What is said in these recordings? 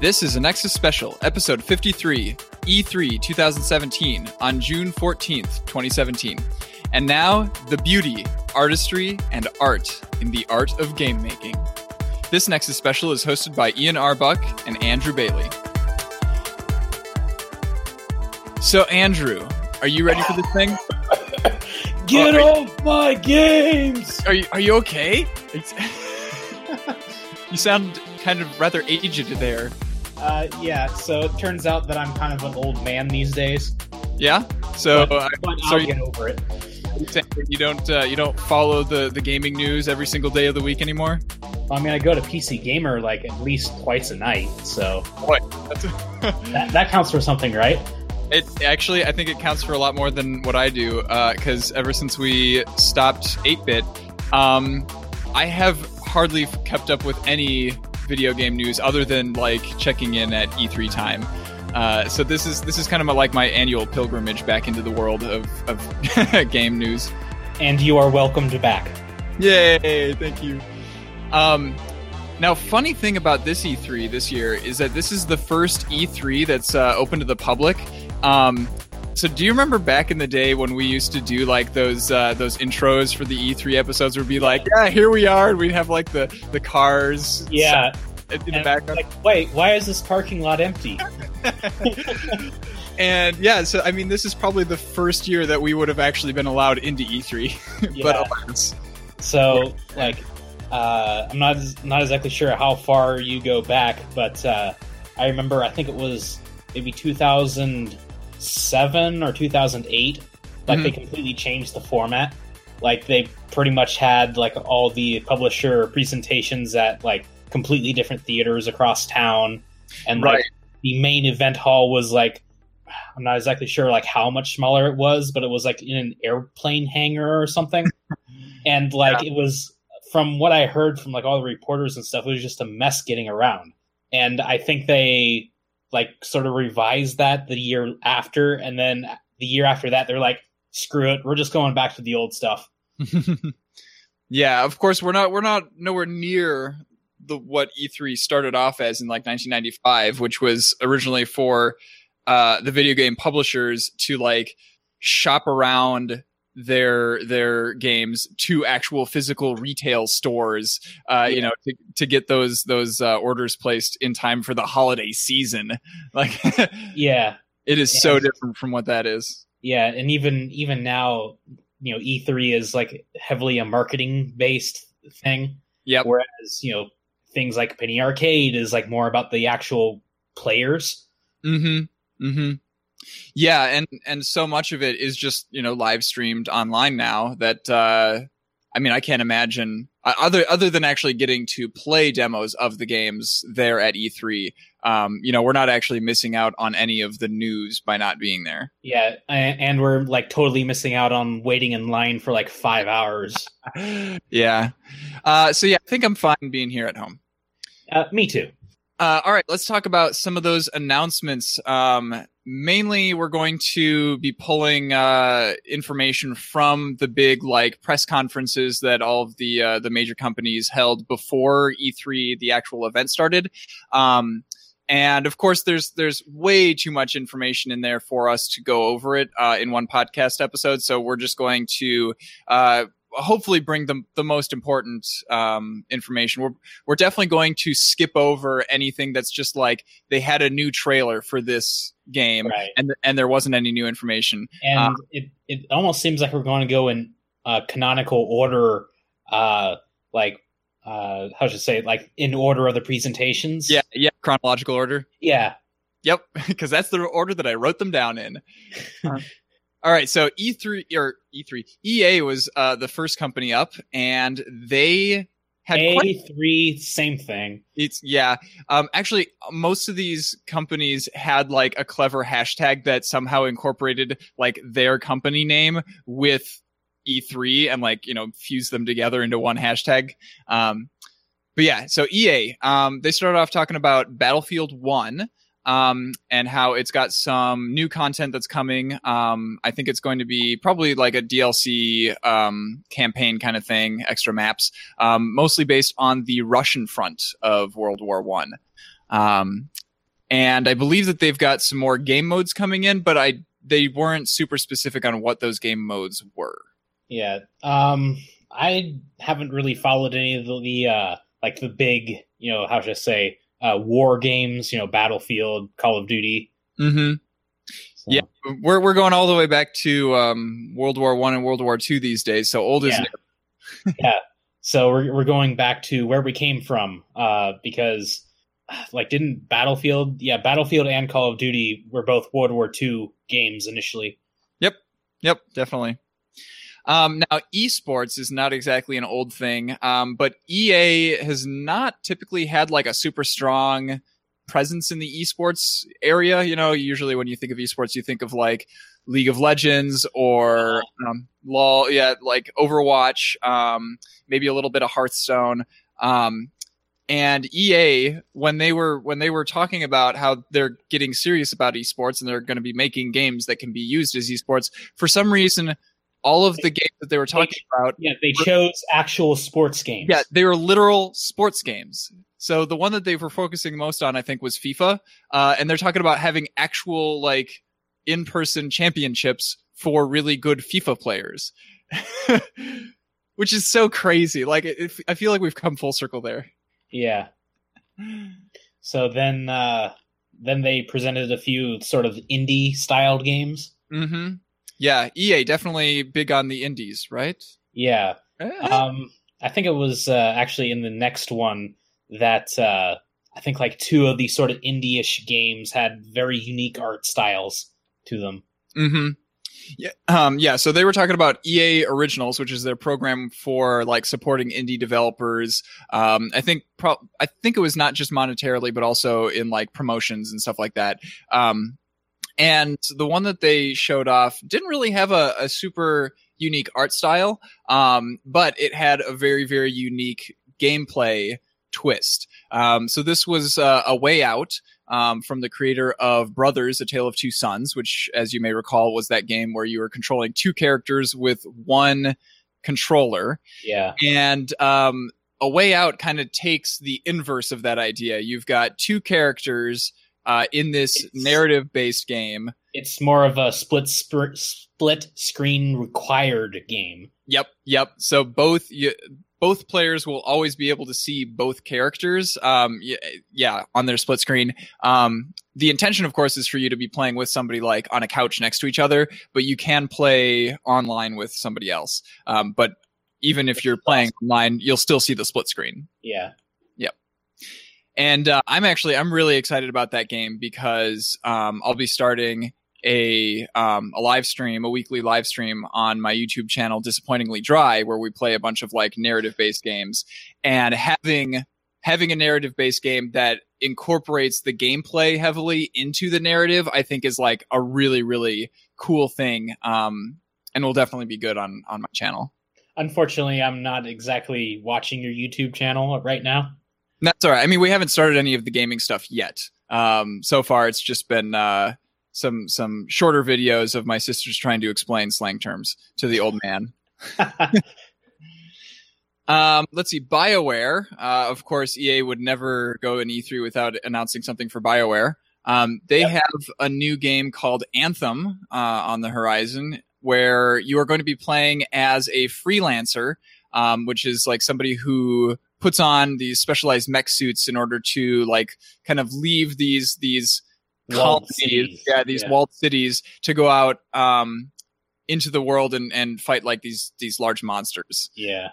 This is a Nexus Special, Episode 53, E3 2017, on June 14th, 2017. And now, the beauty, artistry, and art in the art of game making. This Nexus Special is hosted by Ian R. Buck and Andrew Bailey. So, Andrew, are you ready for this thing? Get off my games! Are you okay? You sound kind of rather aged there. Yeah, so it turns out that I'm kind of an old man these days. Yeah? So, I'll get over it. You don't follow the gaming news every single day of the week anymore? I mean, I go to PC Gamer like at least twice a night, so... What? That counts for something, right? It actually, I think it counts for a lot more than what I do, because ever since we stopped 8-Bit, I have hardly kept up with any video game news other than like checking in at E3 time. So this is kind of my annual pilgrimage back into the world of game news. And you are welcomed back. Yay! Thank you. Now, funny thing about this E3 this year is that this is the first E3 that's open to the public. So do you remember back in the day when we used to do like those intros for the E3 episodes would be like, yeah, here we are, and we'd have like the cars in the background. Like, wait, why is this parking lot empty? And yeah, so I mean this is probably the first year that we would have actually been allowed into E3. Yeah. But alas. So like I'm not exactly sure how far you go back, but I remember I think it was maybe 2007 or 2008, like They completely changed the format. Like they pretty much had like all the publisher presentations at like completely different theaters across town, and like the main event hall was like, I'm not exactly sure like how much smaller it was, but it was like in an airplane hangar or something. And like It was, from what I heard from like all the reporters and stuff, it was just a mess getting around. And I think they like sort of revised that the year after, and then the year after that they're like, screw it, we're just going back to the old stuff. Yeah, of course we're not nowhere near what E3 started off as in like 1995, which was originally for the video game publishers to like shop around their games to actual physical retail stores, to get those orders placed in time for the holiday season. Like, yeah, it is so different from what that is. Yeah. And even now, you know, E3 is like heavily a marketing based thing. Yeah. Whereas, you know, things like Penny Arcade is like more about the actual players. Mm-hmm. Mm-hmm. Yeah, and so much of it is just, you know, live streamed online now that, I mean, I can't imagine, other than actually getting to play demos of the games there at E3, you know, we're not actually missing out on any of the news by not being there. Yeah, and we're, like, totally missing out on waiting in line for, like, 5 hours. Yeah. So, yeah, I think I'm fine being here at home. Me too. All right, let's talk about some of those announcements. Mainly, we're going to be pulling information from the big like press conferences that all of the major companies held before E3, the actual event, started. And of course, there's way too much information in there for us to go over it in one podcast episode. So we're just going to hopefully bring the most important information. We're definitely going to skip over anything that's just like they had a new trailer for this game, right, and there wasn't any new information. And it almost seems like we're going to go in canonical order, how should I say, like in order of the presentations. Yeah, chronological order. Yeah. Yep, because that's the order that I wrote them down in. All right, so EA was the first company up, and they had A3, same thing. It's actually, most of these companies had like a clever hashtag that somehow incorporated like their company name with E3 and like, you know, fused them together into one hashtag. But yeah, so EA, they started off talking about Battlefield 1. and how it's got some new content that's coming. I think it's going to be probably like a DLC campaign kind of thing, extra maps, mostly based on the Russian front of World War One. And I believe that they've got some more game modes coming in, but they weren't super specific on what those game modes were. Yeah, I haven't really followed any of the big, how should I say, war games, Battlefield, Call of Duty. Mm-hmm. So. Yeah, we're going all the way back to World War I and World War II these days, so old is new. Yeah, so we're going back to where we came from, because... didn't Battlefield and Call of Duty were both World War II games initially. Yep, definitely. Now, eSports is not exactly an old thing, but EA has not typically had, a super strong presence in the eSports area. Usually when you think of eSports, you think of, League of Legends or LOL, Overwatch, maybe a little bit of Hearthstone, and EA, when they were talking about how they're getting serious about esports and they're going to be making games that can be used as esports, for some reason, all of the games that they were talking about... Yeah, they chose actual sports games. Yeah, they were literal sports games. So the one that they were focusing most on, I think, was FIFA. And they're talking about having actual, in-person championships for really good FIFA players. Which is so crazy. I feel like we've come full circle there. Yeah. So then they presented a few sort of indie-styled games. Mm-hmm. Yeah, EA definitely big on the indies, right? Yeah. I think it was actually in the next one that I think two of these sort of indie-ish games had very unique art styles to them. Mm-hmm. Yeah. So they were talking about EA Originals, which is their program for supporting indie developers. I think it was not just monetarily, but also in promotions and stuff like that. And the one that they showed off didn't really have a super unique art style, but it had a very, very unique gameplay twist. So this was A Way Out, from the creator of Brothers, A Tale of Two Sons, which, as you may recall, was that game where you were controlling two characters with one controller. Yeah. And A Way Out kind of takes the inverse of that idea. You've got two characters in this narrative-based game. It's more of a split screen required game. Yep. So both players will always be able to see both characters on their split screen. The intention, of course, is for you to be playing with somebody on a couch next to each other, but you can play online with somebody else. But even if you're playing online, you'll still see the split screen. Yeah. Yep. And I'm really excited about that game because I'll be starting a weekly live stream on my YouTube channel, Disappointingly Dry, where we play a bunch of narrative-based games. And having a narrative-based game that incorporates the gameplay heavily into the narrative, I think is a really, really cool thing. And will definitely be good on my channel. Unfortunately, I'm not exactly watching your YouTube channel right now. That's all right. I mean, we haven't started any of the gaming stuff yet. So far, it's just been... some shorter videos of my sisters trying to explain slang terms to the old man. Let's see. BioWare. Of course, EA would never go in E3 without announcing something for BioWare. They have a new game called Anthem on the horizon, where you are going to be playing as a freelancer, which is somebody who puts on these specialized mech suits in order to kind of leave these walled cities to go out into the world and fight these large monsters. Yeah,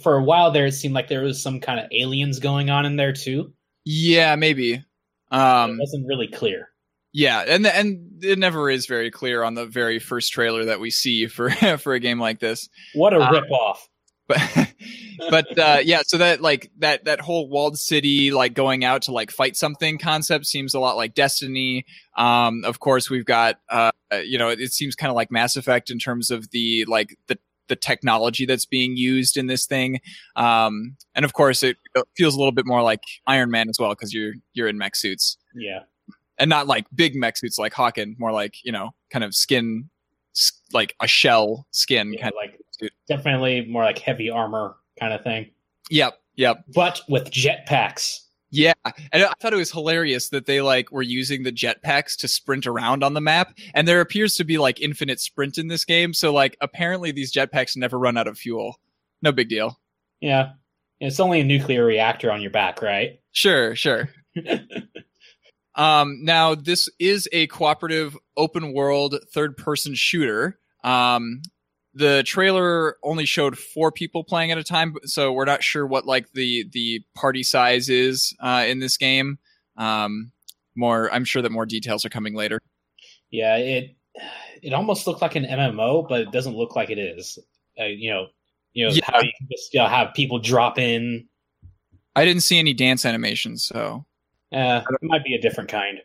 for a while there, it seemed like there was some kind of aliens going on in there too. Yeah, maybe. It wasn't really clear. Yeah, and it never is very clear on the very first trailer that we see for for a game like this. What a ripoff! But yeah, so that that whole walled city going out to fight something concept seems a lot like Destiny. Of course, we've got it seems kind of like Mass Effect in terms of the the technology that's being used in this thing. And of course, it feels a little bit more like Iron Man as well, because you're in mech suits. Yeah. And not like big mech suits like Hawken, more like, you know, kind of skin, like a shell skin. Yeah, kind like of definitely more like heavy armor kind of thing. Yep, yep. But with jetpacks. Yeah, and I thought it was hilarious that they like were using the jetpacks to sprint around on the map, and there appears to be like infinite sprint in this game. So like apparently these jetpacks never run out of fuel. No big deal. Yeah, it's only a nuclear reactor on your back, right? Sure, sure. Now this is a cooperative, open world, third person shooter. The trailer only showed 4 people playing at a time, so we're not sure what like the party size is in this game. I'm sure that more details are coming later. Yeah, it almost looked like an MMO, but it doesn't look like it is. Yeah. How you can just have people drop in. I didn't see any dance animations, so it might be a different kind.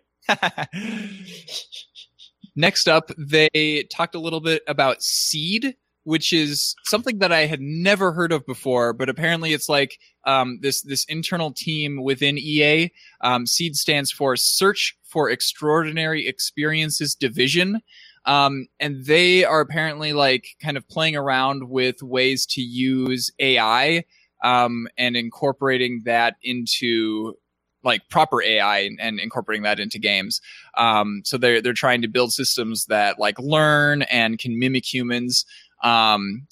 Next up, they talked a little bit about Seed, which is something that I had never heard of before, but apparently it's like this internal team within EA. Seed stands for Search for Extraordinary Experiences Division. And they are apparently like kind of playing around with ways to use AI and incorporating that into like proper AI and incorporating that into games. So they're trying to build systems that like learn and can mimic humans. And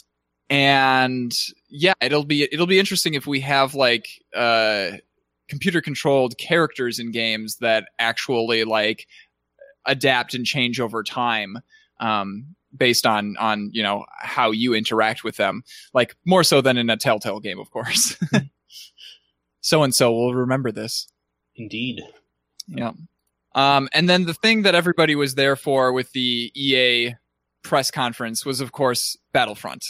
yeah, it'll be interesting if we have like computer controlled characters in games that actually like adapt and change over time based on, you know, how you interact with them, like more so than in a Telltale game, of course. So-and-so will remember this. Indeed. Yeah. And then the thing that everybody was there for with the EA press conference was, of course, Battlefront.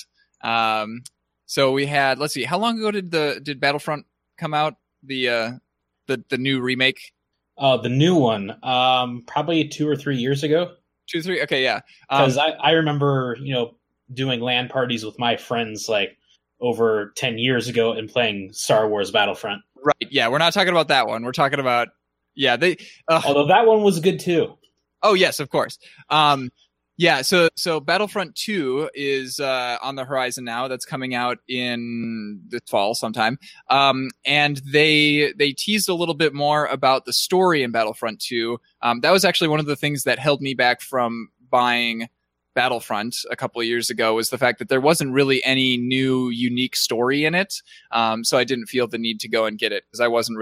So we had, let's see, how long ago did Battlefront come out? The new remake? The new one. Probably 2 or 3 years ago. 2 or 3? Okay, yeah. Because I remember, you know, doing LAN parties with my friends, like, over 10 years ago and playing Star Wars Battlefront. Right, yeah, we're not talking about that one. We're talking about, yeah, they... Although that one was good, too. Oh, yes, of course. Yeah, so Battlefront 2 is on the horizon now. That's coming out in the fall sometime. And they teased a little bit more about the story in Battlefront 2. That was actually one of the things that held me back from buying Battlefront a couple of years ago, was the fact that there wasn't really any new unique story in it. So I didn't feel the need to go and get it because I wasn't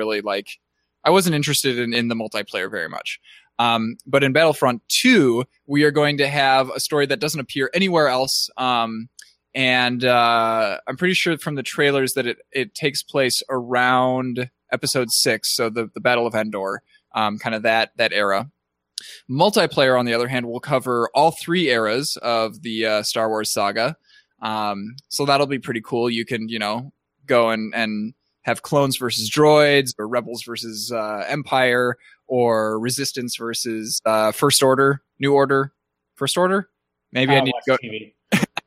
interested in the multiplayer very much. But in Battlefront 2, we are going to have a story that doesn't appear anywhere else. And I'm pretty sure from the trailers that it takes place around episode 6. So the Battle of Endor, kind of that era. Multiplayer, on the other hand, will cover all 3 eras of the Star Wars saga. So that'll be pretty cool. You can, you know, go and have clones versus droids, or rebels versus Empire, or Resistance versus First Order, New Order, First Order. Maybe I need to go. I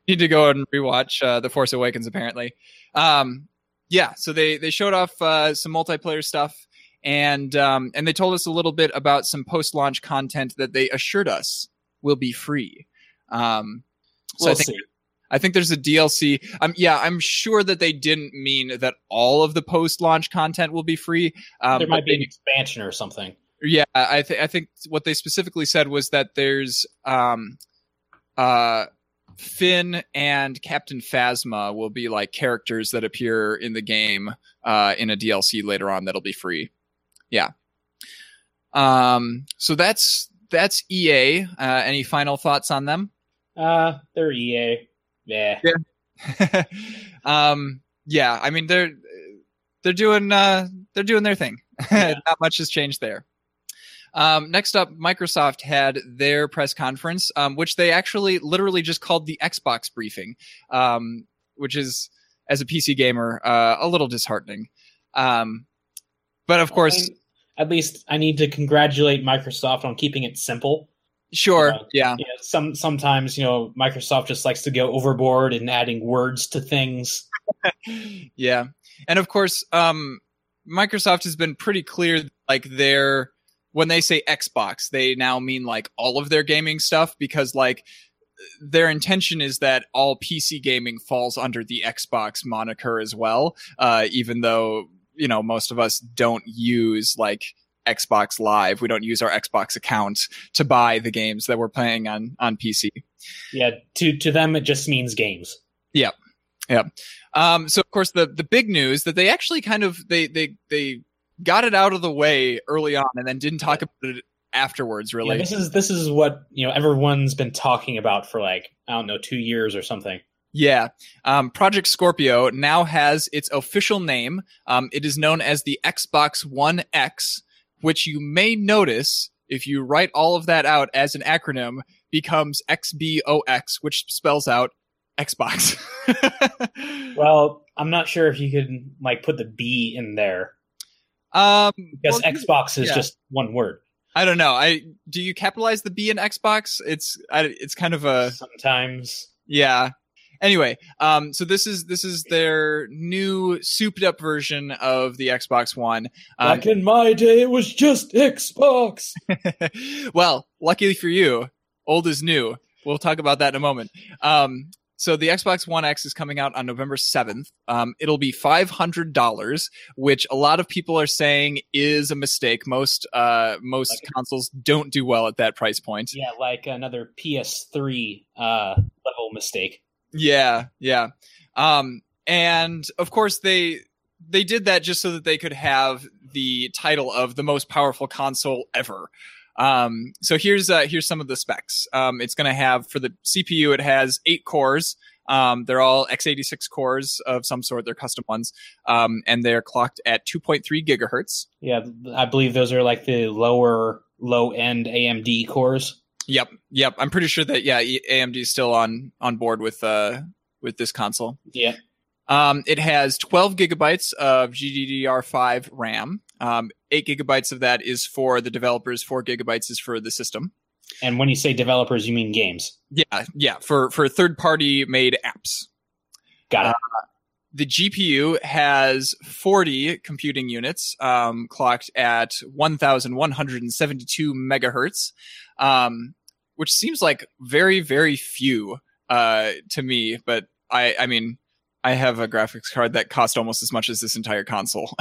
need to go and rewatch The Force Awakens. Apparently, yeah. So they showed off some multiplayer stuff. And they told us a little bit about some post-launch content that they assured us will be free. We'll see. I think there's a DLC. I'm sure that they didn't mean that all of the post-launch content will be free. There might be an expansion or something. Yeah, I think what they specifically said was that there's Finn and Captain Phasma will be like characters that appear in the game in a DLC later on that'll be free. Yeah. So that's EA. Any final thoughts on them? They're EA. Yeah. Yeah. I mean, they're doing their thing. Yeah. Not much has changed there. Next up, Microsoft had their press conference, which they actually literally just called the Xbox briefing, which is, as a PC gamer, a little disheartening. But of course, at least I need to congratulate Microsoft on keeping it simple. Sure. Yeah. You know, sometimes, you know, Microsoft just likes to go overboard in adding words to things. Yeah. And of course, Microsoft has been pretty clear, like they're, when they say Xbox, they now mean like all of their gaming stuff, because like their intention is that all PC gaming falls under the Xbox moniker as well. Even though, you know, most of us don't use like Xbox Live. We don't use our Xbox account to buy the games that we're playing on PC. Yeah, to them, it just means games. Yeah, yeah. So, of course, the big news that they actually kind of, they got it out of the way early on and then didn't talk about it afterwards, really. Yeah, this is what, you know, everyone's been talking about for like, I don't know, 2 years or something. Yeah. Project Scorpio now has its official name. It is known as the Xbox One X, which you may notice, if you write all of that out as an acronym, becomes XBOX, which spells out Xbox. Well, I'm not sure if you could like put the B in there. Because Xbox is just one word. I don't know. Do you capitalize the B in Xbox? It's kind of a sometimes. Yeah. Anyway, so this is their new souped up version of the Xbox One. Back in my day, it was just Xbox. Well, luckily for you, old is new. We'll talk about that in a moment. So the Xbox One X is coming out on November 7th. It'll be $500, which a lot of people are saying is a mistake. Most like, consoles don't do well at that price point. Yeah, like another PS3 level mistake. Yeah, yeah. And of course they did that just so that they could have the title of the most powerful console ever. So here's some of the specs. It's going to have, for the CPU, it has 8 cores. They're all x86 cores of some sort. They're custom ones. And they're clocked at 2.3 gigahertz. Yeah, I believe those are like the low-end AMD cores. Yep. I'm pretty sure that, yeah, AMD is still on board with this console. Yeah. It has 12 gigabytes of GDDR5 RAM. 8 gigabytes of that is for the developers, 4 gigabytes is for the system. And when you say developers, you mean games? Yeah, for third-party made apps. Got it. The GPU has 40 computing units, clocked at 1,172 megahertz, which seems like very, very few to me. But I mean, I have a graphics card that cost almost as much as this entire console.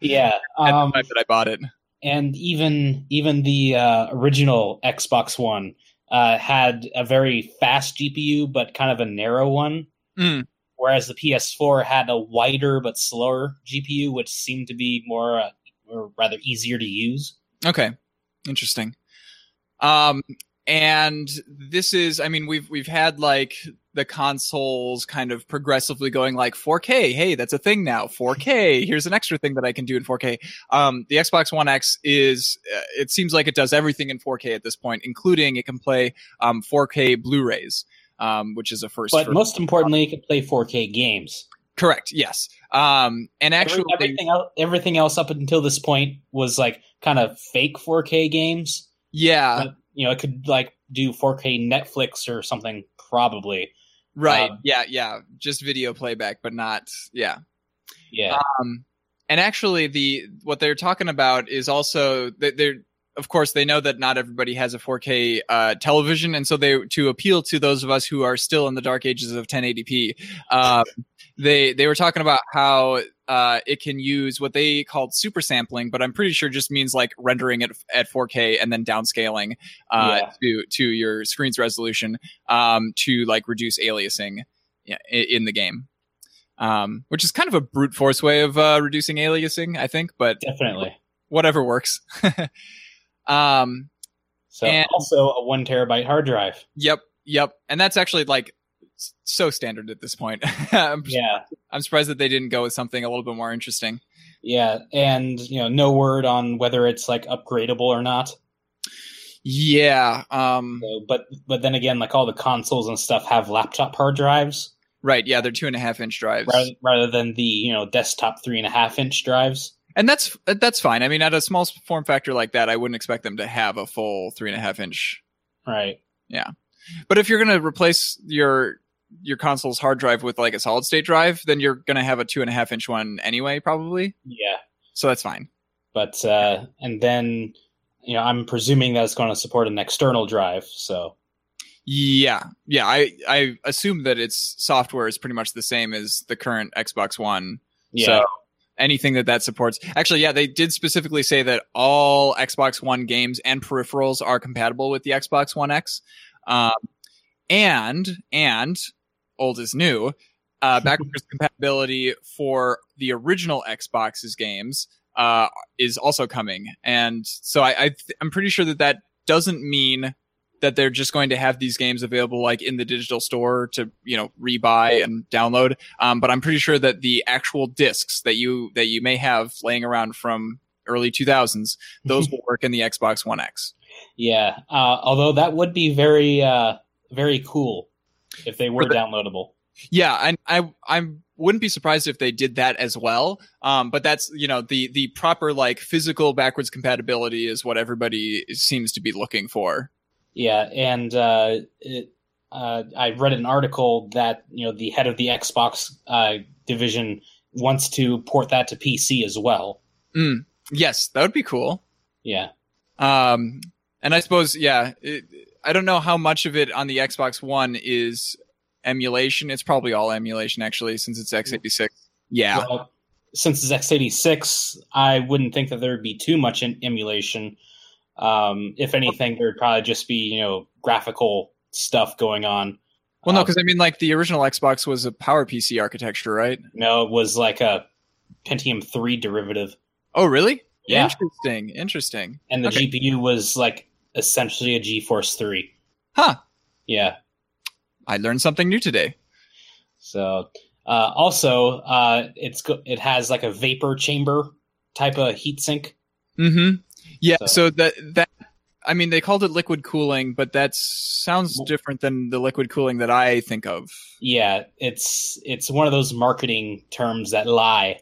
Yeah, at the time that I bought it, and even the original Xbox One had a very fast GPU, but kind of a narrow one. Mm. Whereas the PS4 had a wider but slower GPU, which seemed to be more, or rather, easier to use. Okay, interesting. And this is, I mean, we've had like the consoles kind of progressively going like 4K. Hey, that's a thing now. 4K. Here's an extra thing that I can do in 4K. The Xbox One X is, it seems like it does everything in 4K at this point, including it can play 4K Blu-rays. Which is a first. But most importantly, you can play 4K games. Correct. Yes. And actually, everything else up until this point was like kind of fake 4K games. Yeah. But, you know, it could like do 4K Netflix or something, probably. Right. Yeah. Just video playback, but not. Yeah. Yeah. And actually, what they're talking about is also that they're. Of course, they know that not everybody has a 4K television, and so to appeal to those of us who are still in the dark ages of 1080p, they were talking about how it can use what they called super sampling, but I'm pretty sure just means like rendering it at 4K and then downscaling to your screen's resolution to like reduce aliasing in the game, which is kind of a brute force way of reducing aliasing, I think, but definitely whatever works. So also a 1 terabyte hard drive. Yep. And that's actually like so standard at this point. I'm surprised that they didn't go with something a little bit more interesting. Yeah. And, you know, no word on whether it's like upgradable or not. Yeah. So, but then again, like all the consoles and stuff have laptop hard drives. Right. Yeah. They're 2.5-inch drives rather than the, you know, desktop 3.5-inch drives. And that's fine. I mean, at a small form factor like that, I wouldn't expect them to have a full 3.5-inch Right. Yeah. But if you're going to replace your console's hard drive with like a solid state drive, then you're going to have a 2.5-inch one anyway, probably. Yeah. So that's fine. But, and then, you know, I'm presuming that's going to support an external drive. So. Yeah. Yeah. I assume that its software is pretty much the same as the current Xbox One. Yeah. So anything that supports. Actually, yeah, they did specifically say that all Xbox One games and peripherals are compatible with the Xbox One X. And old is new, backwards compatibility for the original Xbox's games is also coming. And so I'm pretty sure that doesn't mean that they're just going to have these games available like in the digital store to, you know, rebuy and download. But I'm pretty sure that the actual discs that you may have laying around from early 2000s, those will work in the Xbox One X. Yeah. Although that would be very, very cool if they were downloadable. Yeah. And I wouldn't be surprised if they did that as well. But that's, you know, the proper like physical backwards compatibility is what everybody seems to be looking for. Yeah, and I read an article that, you know, the head of the Xbox division wants to port that to PC as well. Mm. Yes, that would be cool. Yeah. And I suppose, yeah, I don't know how much of it on the Xbox One is emulation. It's probably all emulation, actually, since it's x86. Yeah. Well, since it's x86, I wouldn't think that there would be too much emulation. If anything, there'd probably just be, you know, graphical stuff going on. Well, no, because I mean, like the original Xbox was a PowerPC architecture, right? No, it was like a Pentium 3 derivative. Oh, really? Yeah. Interesting. And the GPU was like essentially a GeForce 3. Huh. Yeah. I learned something new today. So, also, it has like a vapor chamber type of heatsink. Mm-hmm. Yeah, so that I mean, they called it liquid cooling, but that sounds different than the liquid cooling that I think of. Yeah, it's one of those marketing terms that lie.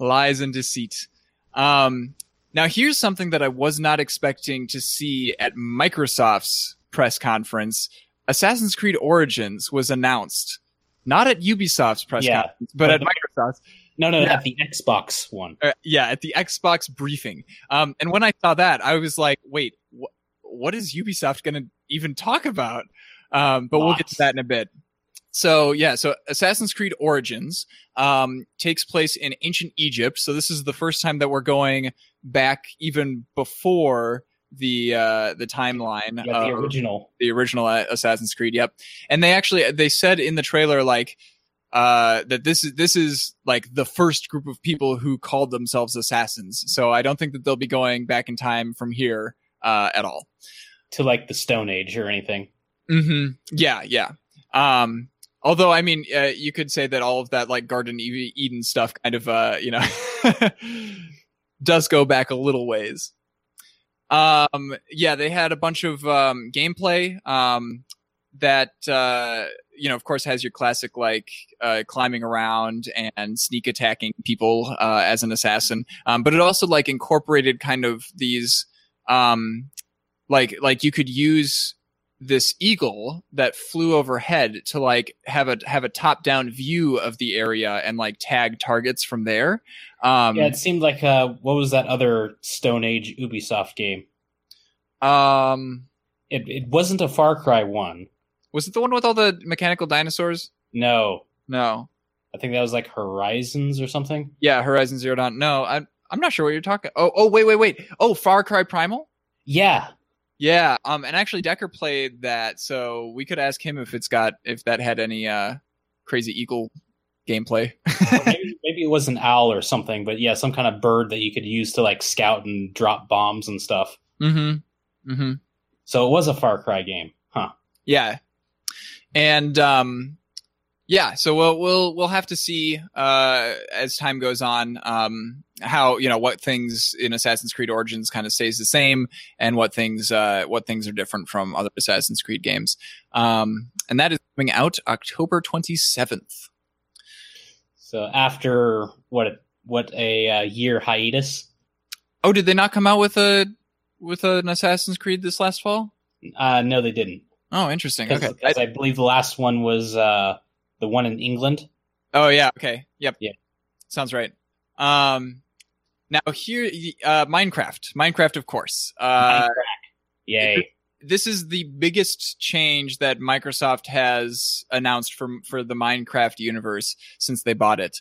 Lies and deceit. Now, here's something that I was not expecting to see at Microsoft's press conference. Assassin's Creed Origins was announced, not at Ubisoft's press conference, but at Microsoft's. No, at the Xbox one. At the Xbox briefing. And when I saw that, I was like, wait, what is Ubisoft going to even talk about? But we'll get to that in a bit. So, Assassin's Creed Origins takes place in ancient Egypt. So this is the first time that we're going back even before the timeline. Yeah, of the original Assassin's Creed. Yep. And they said in the trailer, like, that this is like the first group of people who called themselves assassins. So I don't think that they'll be going back in time from here at all to like the Stone Age or anything. Mm-hmm. Yeah. Although I mean, you could say that all of that like Garden Eden stuff kind of you know does go back a little ways. They had a bunch of gameplay. That, you know, of course, has your classic, like, climbing around and sneak attacking people as an assassin. But it also, like, incorporated kind of these, like you could use this eagle that flew overhead to, like, have a top-down view of the area and, like, tag targets from there. It seemed like, what was that other Stone Age Ubisoft game? It wasn't a Far Cry one. Was it the one with all the mechanical dinosaurs? No. I think that was like Horizons or something. Yeah, Horizon Zero Dawn. No, I'm not sure what you're talking. Oh, wait. Oh, Far Cry Primal? Yeah. And actually Decker played that, so we could ask him if that had any crazy eagle gameplay. Maybe it was an owl or something, but yeah, some kind of bird that you could use to like scout and drop bombs and stuff. Mm-hmm. So it was a Far Cry game, huh? Yeah. And, so we'll have to see, as time goes on, how, you know, what things in Assassin's Creed Origins kind of stays the same and what things are different from other Assassin's Creed games. And that is coming out October 27th. So after what a year hiatus. Oh, did they not come out with a with an Assassin's Creed this last fall? No, they didn't. Oh, interesting. Okay. Because I believe the last one was the one in England. Oh, yeah. Okay. Yep. Yeah. Sounds right. Now here, Minecraft. Minecraft, of course. Minecraft. Yay. This is the biggest change that Microsoft has announced for the Minecraft universe since they bought it.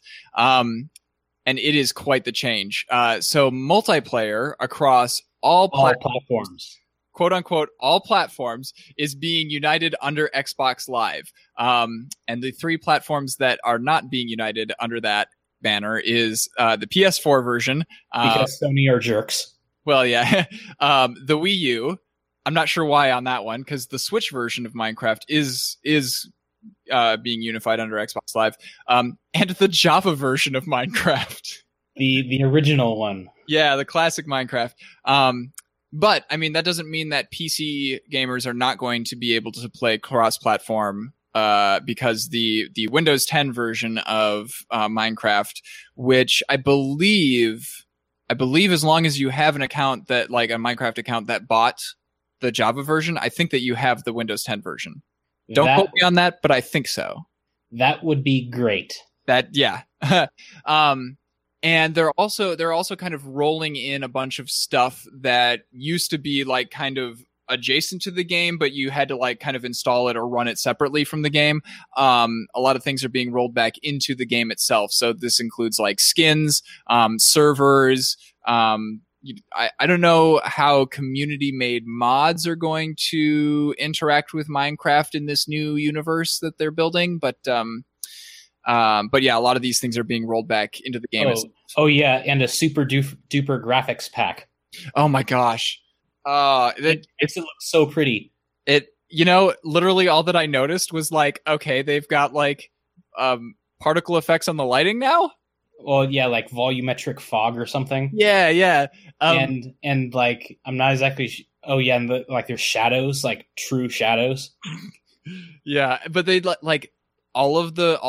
And it is quite the change. So multiplayer across all platforms. Quote unquote, all platforms is being united under Xbox Live. And the three platforms that are not being united under that banner is the PS4 version. Because Sony are jerks. Well, yeah. The Wii U. I'm not sure why on that one, because the Switch version of Minecraft is being unified under Xbox Live. And the Java version of Minecraft. The original one. Yeah, the classic Minecraft. But, I mean, that doesn't mean that PC gamers are not going to be able to play cross-platform because the Windows 10 version of Minecraft, which I believe as long as you have an account that, like a Minecraft account that bought the Java version, I think that you have the Windows 10 version. Don't quote me on that, but I think so. That would be great. Yeah. And they're also kind of rolling in a bunch of stuff that used to be like kind of adjacent to the game, but you had to like kind of install it or run it separately from the game. A lot of things are being rolled back into the game itself. So this includes like skins, servers. I don't know how community-made mods are going to interact with Minecraft in this new universe that they're building, but yeah, a lot of these things are being rolled back into the game. Oh yeah, and a super duper graphics pack. Oh my gosh, it looks so pretty. It, you know, literally all that I noticed was like, okay, they've got like particle effects on the lighting now. Well, yeah, like volumetric fog or something. Yeah, yeah, and like I'm not exactly. Oh yeah, and like there's shadows, like true shadows. Yeah, but they like. All of the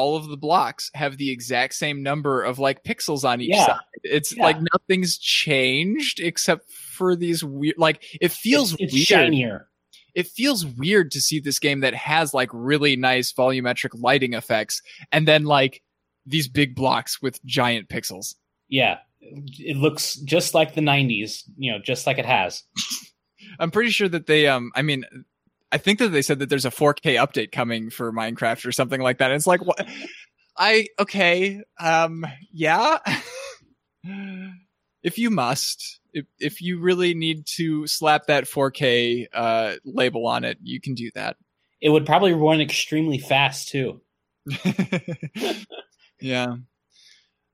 blocks have the exact same number of like pixels on each side. It's like nothing's changed except for these weird. Like it feels it's weird. Shinier. It feels weird to see this game that has like really nice volumetric lighting effects, and then like these big blocks with giant pixels. Yeah, it looks just like the '90s. You know, just like it has. I'm pretty sure that they. I think that they said that there's a 4K update coming for Minecraft or something like that. And it's like, what? Yeah. If you must, if you really need to slap that 4K label on it, you can do that. It would probably run extremely fast too. Yeah.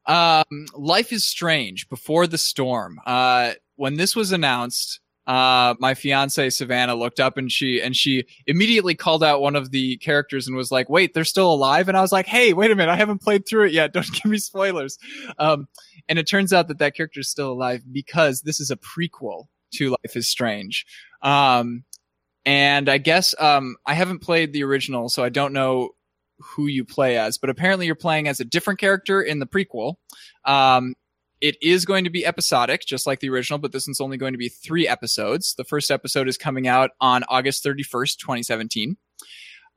Life is Strange Before the Storm. When this was announced, my fiance Savannah looked up and she immediately called out one of the characters and was like, wait, they're still alive? And I was like, hey, wait a minute. I haven't played through it yet. Don't give me spoilers. And it turns out that character is still alive because this is a prequel to Life is Strange. And I guess, I haven't played the original, so I don't know who you play as, but apparently you're playing as a different character in the prequel. It is going to be episodic, just like the original, but this one's only going to be 3 episodes. The first episode is coming out on August 31st, 2017.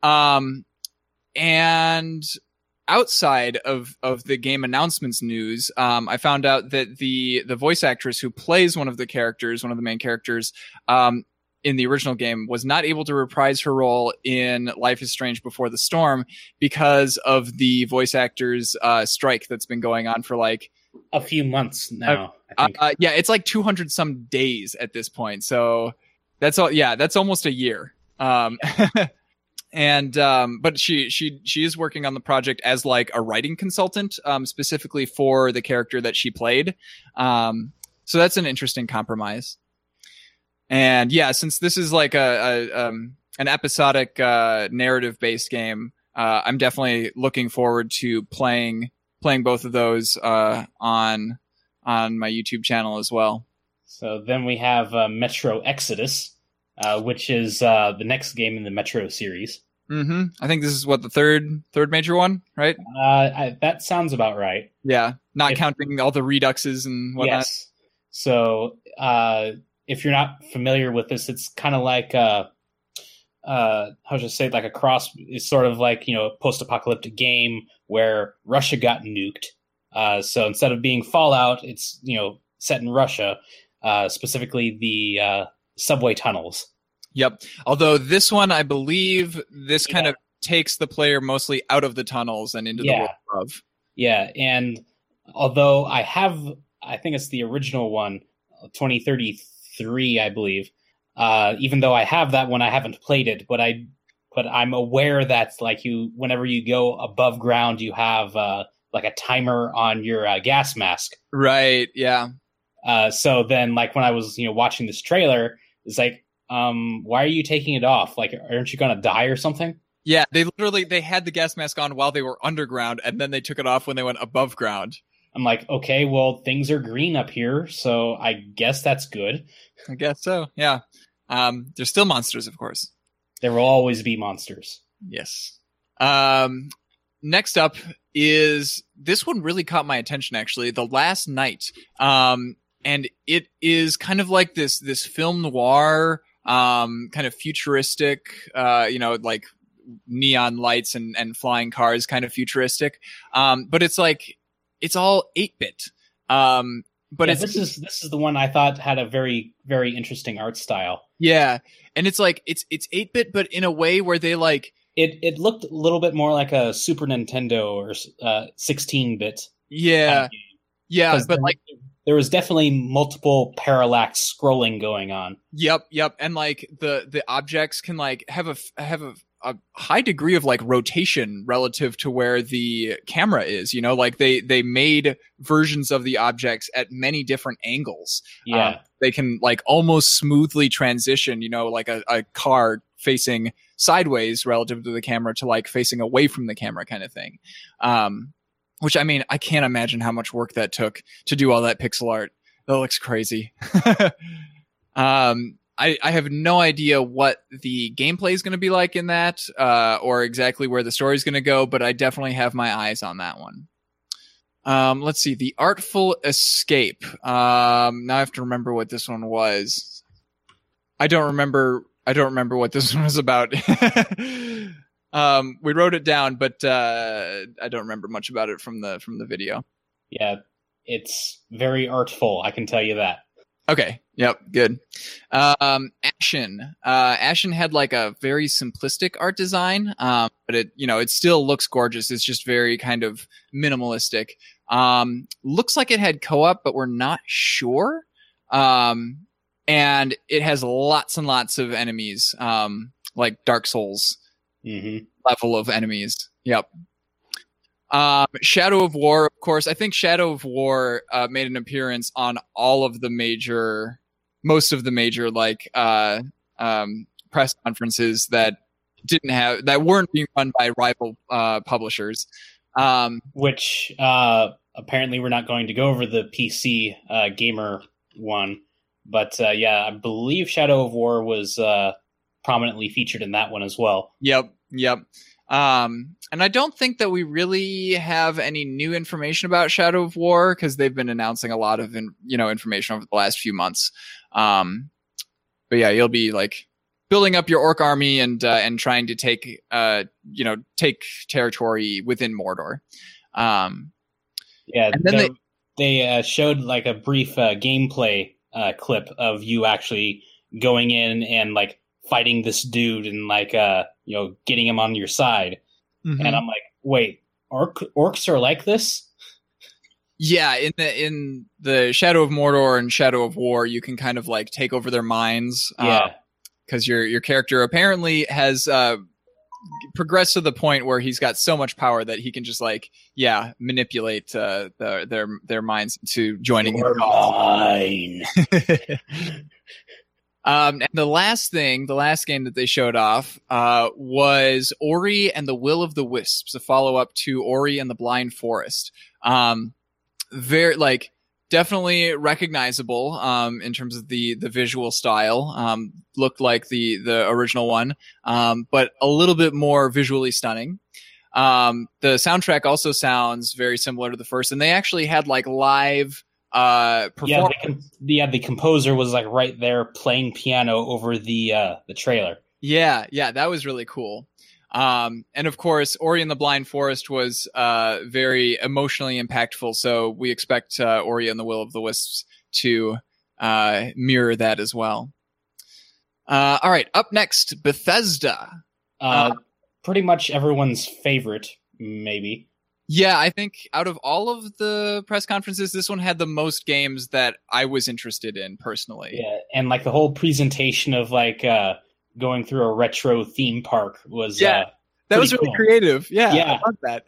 And outside of the game announcements news, I found out that the voice actress who plays one of the main characters, in the original game was not able to reprise her role in Life is Strange Before the Storm because of the voice actors strike that's been going on for like, a few months now. I think. Yeah, it's like 200 some days at this point. So that's all. Yeah, that's almost a year. And but she is working on the project as like a writing consultant, specifically for the character that she played. So that's an interesting compromise. And yeah, since this is like an episodic narrative based game, I'm definitely looking forward to playing both of those on my YouTube channel as well. So then we have Metro Exodus, which is the next game in the Metro series. Mm-hmm. I think this is what the third major one, right? That sounds about right. Yeah, not counting all the reduxes and whatnot. Yes. So if you're not familiar with this, it's kind of like how should I say, like a cross, it's sort of like, you know, a post-apocalyptic game where Russia got nuked. So instead of being Fallout, it's, you know, set in Russia, specifically the subway tunnels. Yep. Although this one, I believe this kind of takes the player mostly out of the tunnels and into the world above. Yeah. And although I have, I think it's the original one, 2033, I believe. Even though I have that one, I haven't played it, but I'm aware that like you, whenever you go above ground, you have like a timer on your gas mask. Right. Yeah. So then like when I was, you know, watching this trailer, it's like, why are you taking it off? Like, aren't you going to die or something? Yeah. They literally, they had the gas mask on while they were underground and then they took it off when they went above ground. I'm like, okay, well, things are green up here, so I guess that's good. I guess so, yeah. There's still monsters, of course. There will always be monsters. Yes. Next up is, this one really caught my attention, actually, The Last Knight. And it is kind of like this film noir, kind of futuristic, you know, like neon lights and flying cars kind of futuristic. But it's like... It's all 8-bit. But yeah, this is the one I thought had a very, very interesting art style. Yeah. And it's like, it's 8-bit, but in a way where they like... It looked a little bit more like a Super Nintendo or 16-bit. Yeah. Kind of game. Yeah, but like... There was definitely multiple parallax scrolling going on. Yep. And like the objects can like have a high degree of like rotation relative to where the camera is, you know, like they made versions of the objects at many different angles. Yeah. They can like almost smoothly transition, you know, like a car facing sideways relative to the camera to like facing away from the camera kind of thing. Which I mean, I can't imagine how much work that took to do all that pixel art. That looks crazy. I have no idea what the gameplay is going to be like in that, or exactly where the story is going to go, but I definitely have my eyes on that one. Let's see. The Artful Escape. Now I have to remember what this one was. I don't remember what this one was about. We wrote it down, but I don't remember much about it from the video. Yeah, it's very artful, I can tell you that. Okay. Yep. Good. Ashen. Ashen had like a very simplistic art design, but it, you know, it still looks gorgeous. It's just very kind of minimalistic. Looks like it had co-op, but we're not sure. And it has lots and lots of enemies, like Dark Souls level of enemies. Yep. Shadow of War, of course. I think Shadow of War made an appearance on most of the major like press conferences that weren't being run by rival publishers. Which apparently we're not going to go over the PC gamer one, but yeah, I believe Shadow of War was prominently featured in that one as well. Yep. And I don't think that we really have any new information about Shadow of War because they've been announcing a lot of, information over the last few months. But yeah, you'll be like building up your orc army and trying to take territory within Mordor. Yeah. And then they showed like a brief gameplay clip of you actually going in and like fighting this dude and like, getting him on your side. Mm-hmm. And I'm like, wait, orcs are like this? Yeah, in the Shadow of Mordor and Shadow of War, you can kind of like take over their minds. Yeah, because your character apparently has progressed to the point where he's got so much power that he can just like, yeah, manipulate their minds into joining him. Mine. And the last game that they showed off was Ori and the Will of the Wisps, a follow-up to Ori and the Blind Forest. Very like definitely recognizable in terms of the visual style. Looked like the original one, but a little bit more visually stunning. The soundtrack also sounds very similar to the first, and they actually had like live The composer was like right there playing piano over the trailer. Yeah, that was really cool. And of course, Ori and the Blind Forest was very emotionally impactful. So we expect Ori and the Will of the Wisps to mirror that as well. All right, up next, Bethesda. Pretty much everyone's favorite, maybe. Yeah, I think out of all of the press conferences, this one had the most games that I was interested in personally. Yeah, and like the whole presentation of like going through a retro theme park was that was really cool. Creative. Yeah, I love that.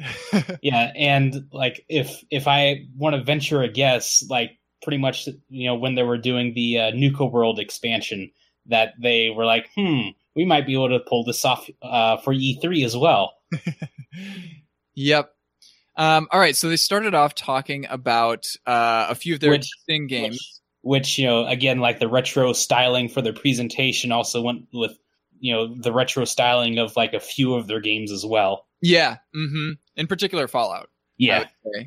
Yeah, and like if I want to venture a guess, like pretty much when they were doing the Nuka World expansion, that they were like, we might be able to pull this off for E3 as well. Yep. All right, so they started off talking about a few of their interesting games. Which, again, like the retro styling for their presentation also went with, the retro styling of like a few of their games as well. Yeah, mm-hmm. In particular, Fallout. Yeah.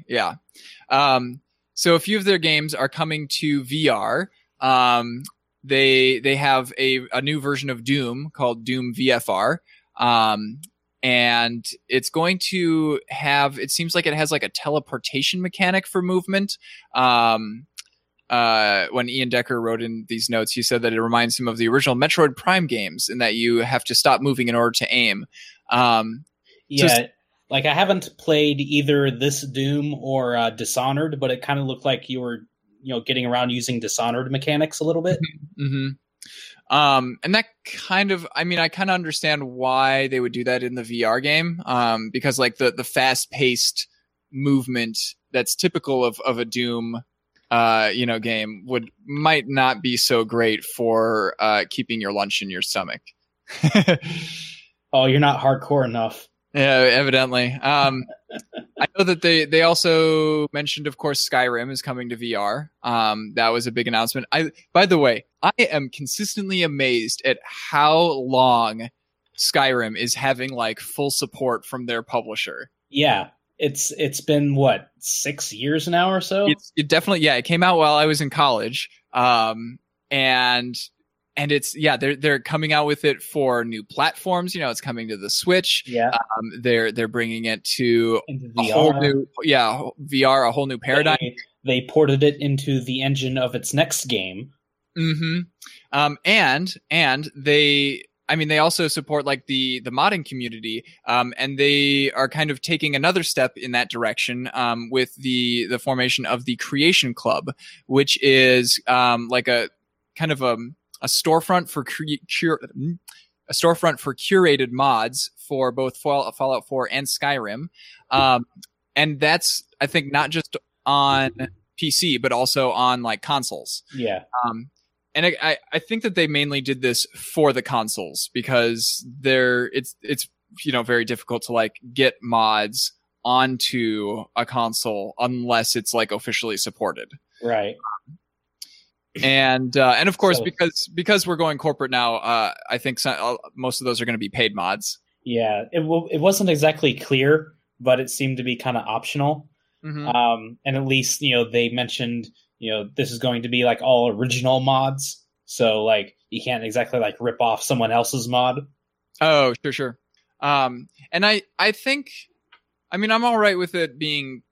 Yeah. So a few of their games are coming to VR. They have a new version of Doom called Doom VFR. And it's going to have, it seems like it has like a teleportation mechanic for movement. When Ian Decker wrote in these notes, he said that it reminds him of the original Metroid Prime games and that you have to stop moving in order to aim. Like I haven't played either this Doom or Dishonored, but it kind of looked like you were, getting around using Dishonored mechanics a little bit. Mm-hmm. And that kind of, I kind of understand why they would do that in the VR game. Because like the fast paced movement that's typical of a Doom, game might not be so great for, keeping your lunch in your stomach. Oh, you're not hardcore enough. Yeah, evidently. I know that they also mentioned, of course, Skyrim is coming to VR. That was a big announcement. By the way, I am consistently amazed at how long Skyrim is having like full support from their publisher. Yeah, it's been what, 6 years now or so. It definitely, it came out while I was in college. And it's, they're coming out with it for new platforms. It's coming to the Switch. Yeah. They're bringing it to VR. A whole new, VR, a whole new paradigm. They ported it into the engine of its next game. Mm-hmm. And they also support like the modding community. And they are kind of taking another step in that direction, with the formation of the Creation Club, which is, like a kind of, a storefront for curated mods for both Fallout 4 and Skyrim. And that's, I think, not just on PC, but also on like consoles. Yeah. And I think that they mainly did this for the consoles because it's very difficult to like get mods onto a console unless it's like officially supported. Right. And of course, because we're going corporate now, I think most of those are going to be paid mods. Yeah, it wasn't exactly clear, but it seemed to be kind of optional. Mm-hmm. And at least, they mentioned, this is going to be like all original mods. So like you can't exactly like rip off someone else's mod. Oh, sure. And I think, I'm all right with it being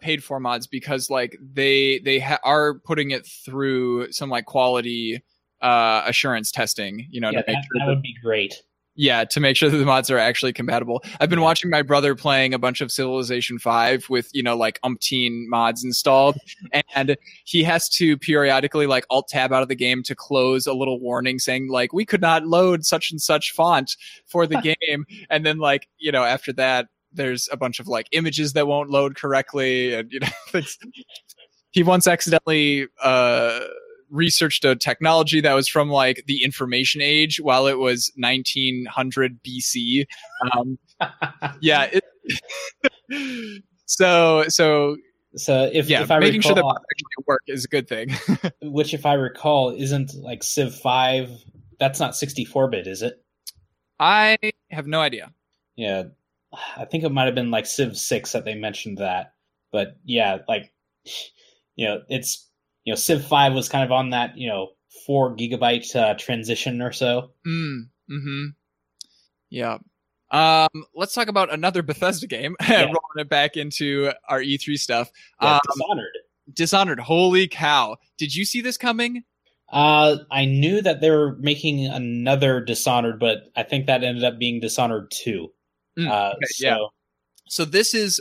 paid for mods because like they are putting it through some like quality assurance testing, to make sure that would be great. Yeah, to make sure that the mods are actually compatible. I've been watching my brother playing a bunch of Civilization 5 with, like umpteen mods installed. And he has to periodically like Alt-Tab out of the game to close a little warning saying like, we could not load such and such font for the game. And then like, after that, there's a bunch of like images that won't load correctly. And, things. He once accidentally researched a technology that was from like the information age while it was 1900 BC. If I making recall, sure that mods actually work is a good thing. Which, if I recall, isn't like Civ 5. That's not 64-bit, is it? I have no idea. Yeah. I think it might have been like Civ 6 that they mentioned that. But yeah, like you know, it's, you know, Civ 5 was kind of on that, you know, 4 gigabyte transition or so. Mm-hmm. Yeah. Let's talk about another Bethesda game. Yeah. Rolling it back into our E3 stuff. Yeah, Dishonored. Holy cow. Did you see this coming? I knew that they were making another Dishonored, but I think that ended up being Dishonored 2. So this is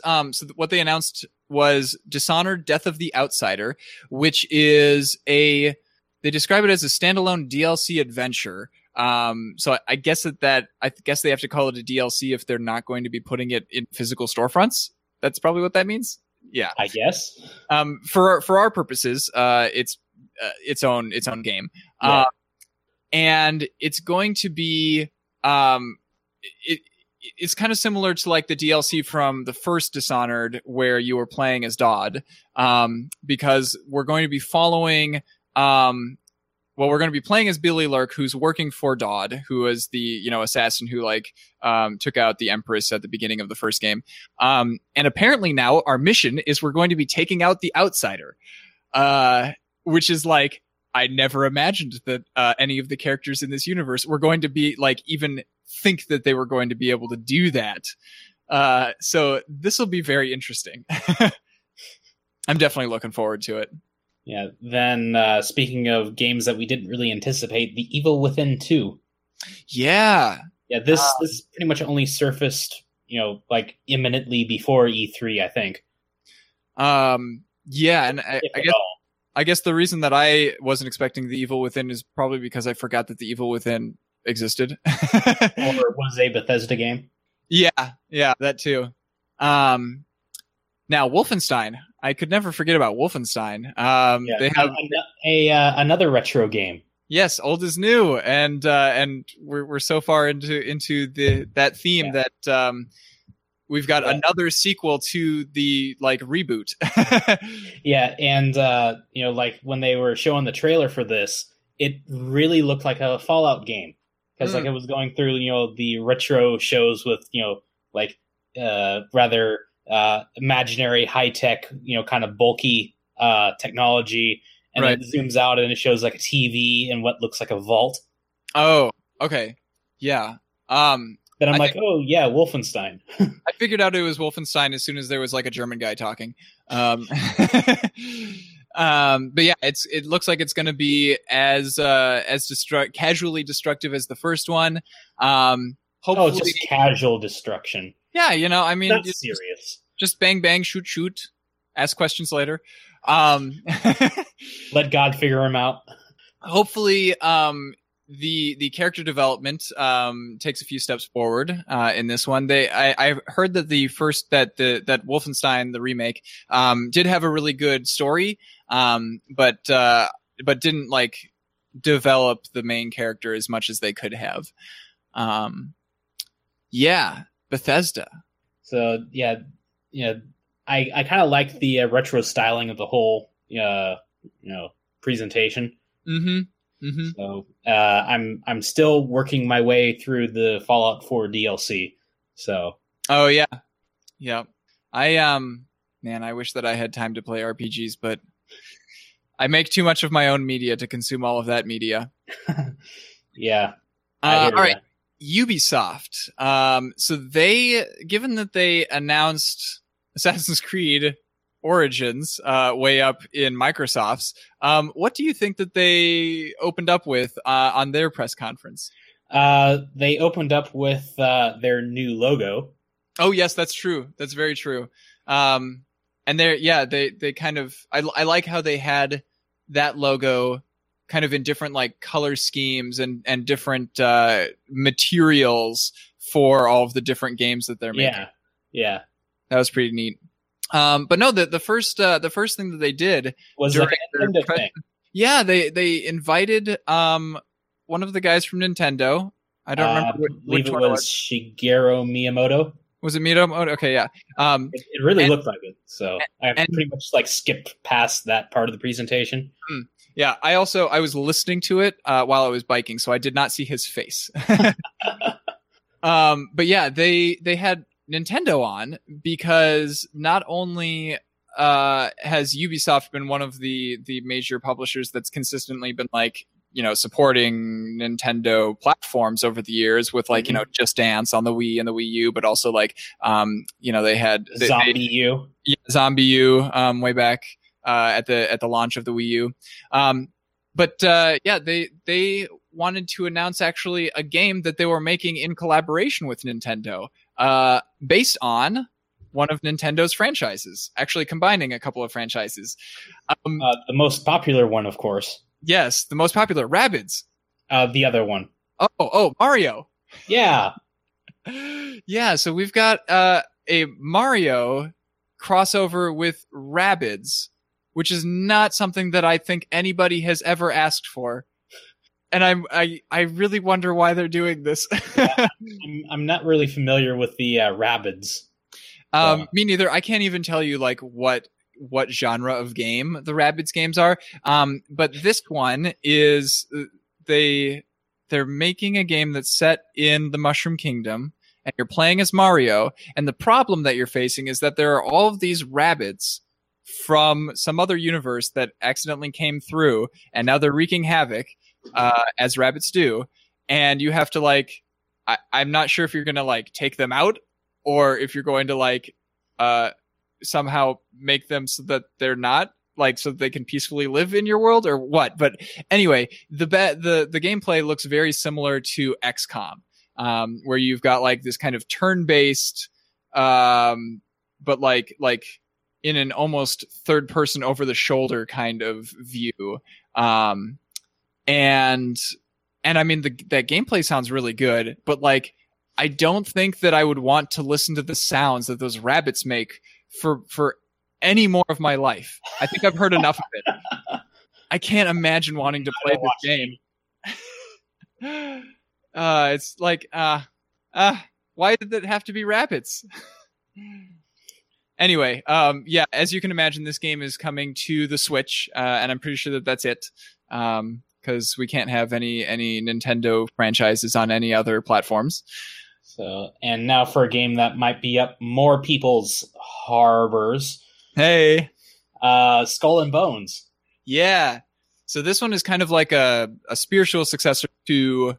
what they announced was Dishonored: Death of the Outsider, which is they describe it as a standalone DLC adventure. So I guess I guess they have to call it a DLC if they're not going to be putting it in physical storefronts. That's probably what that means. Yeah, I guess. For our purposes, it's its own game, yeah. And it's going to be It's kind of similar to like the DLC from the first Dishonored where you were playing as Dodd, because we're going to be following, we're going to be playing as Billy Lurk, who's working for Dodd, who is the, you know, assassin who took out the Empress at the beginning of the first game. And apparently now our mission is we're going to be taking out the Outsider, which is like, I never imagined that any of the characters in this universe were going to be like even think that they were going to be able to do that. So this will be very interesting. I'm definitely looking forward to it. Yeah. Then speaking of games that we didn't really anticipate, The Evil Within 2. Yeah. Yeah. This pretty much only surfaced, you know, like imminently before E3, I think. Yeah. And I guess the reason that I wasn't expecting The Evil Within is probably because I forgot that The Evil Within existed. Or was a Bethesda game. Yeah, that too. Now, Wolfenstein. I could never forget about Wolfenstein. They have another retro game. Yes, old is new, and we're so far into that theme that we've got another sequel to the like reboot. Yeah, and you know, like when they were showing the trailer for this, it really looked like a Fallout game because like it was going through, you know, the retro shows with, you know, like rather imaginary high tech, you know, kind of bulky technology, and it zooms out and it shows like a TV and what looks like a vault. Oh, okay, yeah. Then I'm Wolfenstein. I figured out it was Wolfenstein as soon as there was like a German guy talking. But yeah, it looks like it's going to be as casually destructive as the first one. Hopefully it's just casual destruction. Yeah, you know, I mean, that's serious. Just bang, bang, shoot, shoot. Ask questions later. Let God figure him out. Hopefully, the character development takes a few steps forward in this one. I've heard that that Wolfenstein, the remake, did have a really good story, but didn't like develop the main character as much as they could have. Bethesda. So I kind of liked the retro styling of the whole presentation. Mm-hmm. Mm-hmm. So I'm still working my way through the Fallout 4 DLC. So I wish that I had time to play RPGs, but I make too much of my own media to consume all of that media. Yeah. All right, Ubisoft. So they, given that they announced Assassin's Creed Origins way up in Microsoft's, what do you think that they opened up with on their press conference? They opened up with their new logo. Oh yes, that's true. That's very true. And they kind of, I like how they had that logo kind of in different like color schemes and different materials for all of the different games that they're making. Yeah. That was pretty neat. But no, the first thing that they did was like an Nintendo thing. Yeah, they invited one of the guys from Nintendo. I don't remember which one it was. Shigeru Miyamoto. Was it Miyamoto? Okay, yeah. It really looked like it. So I pretty much like skipped past that part of the presentation. Yeah, I was listening to it while I was biking, so I did not see his face. But yeah, they had Nintendo on because not only has Ubisoft been one of the major publishers that's consistently been like, you know, supporting Nintendo platforms over the years with like, you know, Just Dance on the Wii and the Wii U, but also like, you know, they had Zombie U way back at the launch of the Wii U. They wanted to announce actually a game that they were making in collaboration with Nintendo, based on one of Nintendo's franchises, actually combining a couple of franchises. The most popular one, of course. Yes, the most popular, Rabbids. The other one. Oh, Mario. Yeah. Yeah, so we've got a Mario crossover with Rabbids, which is not something that I think anybody has ever asked for. And I really wonder why they're doing this. Yeah, I'm not really familiar with the Rabbids. Me neither. I can't even tell you like what genre of game the Rabbids games are. But this one is they're making a game that's set in the Mushroom Kingdom, and you're playing as Mario. And the problem that you're facing is that there are all of these Rabbids from some other universe that accidentally came through, and now they're wreaking havoc, as Rabbids do. And you have to like, I'm not sure if you're going to like take them out, or if you're going to like somehow make them so that they're not like, so that they can peacefully live in your world or what. But anyway, the gameplay looks very similar to XCOM, where you've got like this kind of turn-based, but like in an almost third person over the shoulder kind of view. And I mean, that gameplay sounds really good, but like, I don't think that I would want to listen to the sounds that those rabbits make for any more of my life. I think I've heard enough of it. I can't imagine wanting to play this game. It's like, why did it have to be rabbits? Anyway, as you can imagine, this game is coming to the Switch, and I'm pretty sure that that's it. Because we can't have any Nintendo franchises on any other platforms. So, and now for a game that might be up more people's harbors. Hey, Skull and Bones. Yeah. So this one is kind of like a spiritual successor to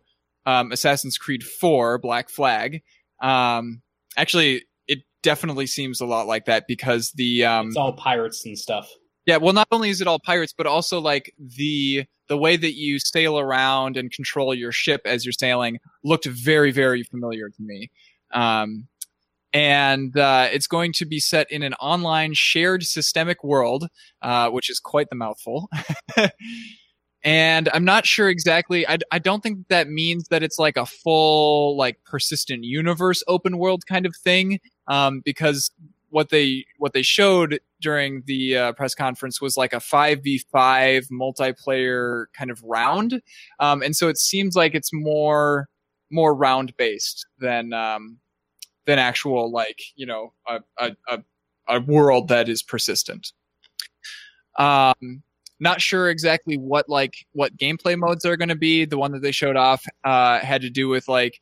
Assassin's Creed 4, Black Flag. Actually, it definitely seems a lot like that because it's all pirates and stuff. Yeah, well, not only is it all pirates, but also like the way that you sail around and control your ship as you're sailing looked very, very familiar to me. It's going to be set in an online shared systemic world, which is quite the mouthful. And I'm not sure exactly. I don't think that means that it's like a full, like persistent universe open world kind of thing, because what they showed during the press conference was like a 5v5 multiplayer kind of round. And so it seems like it's more round based than actual, like, you know, a world that is persistent. Not sure exactly what gameplay modes are going to be. The one that they showed off had to do with like,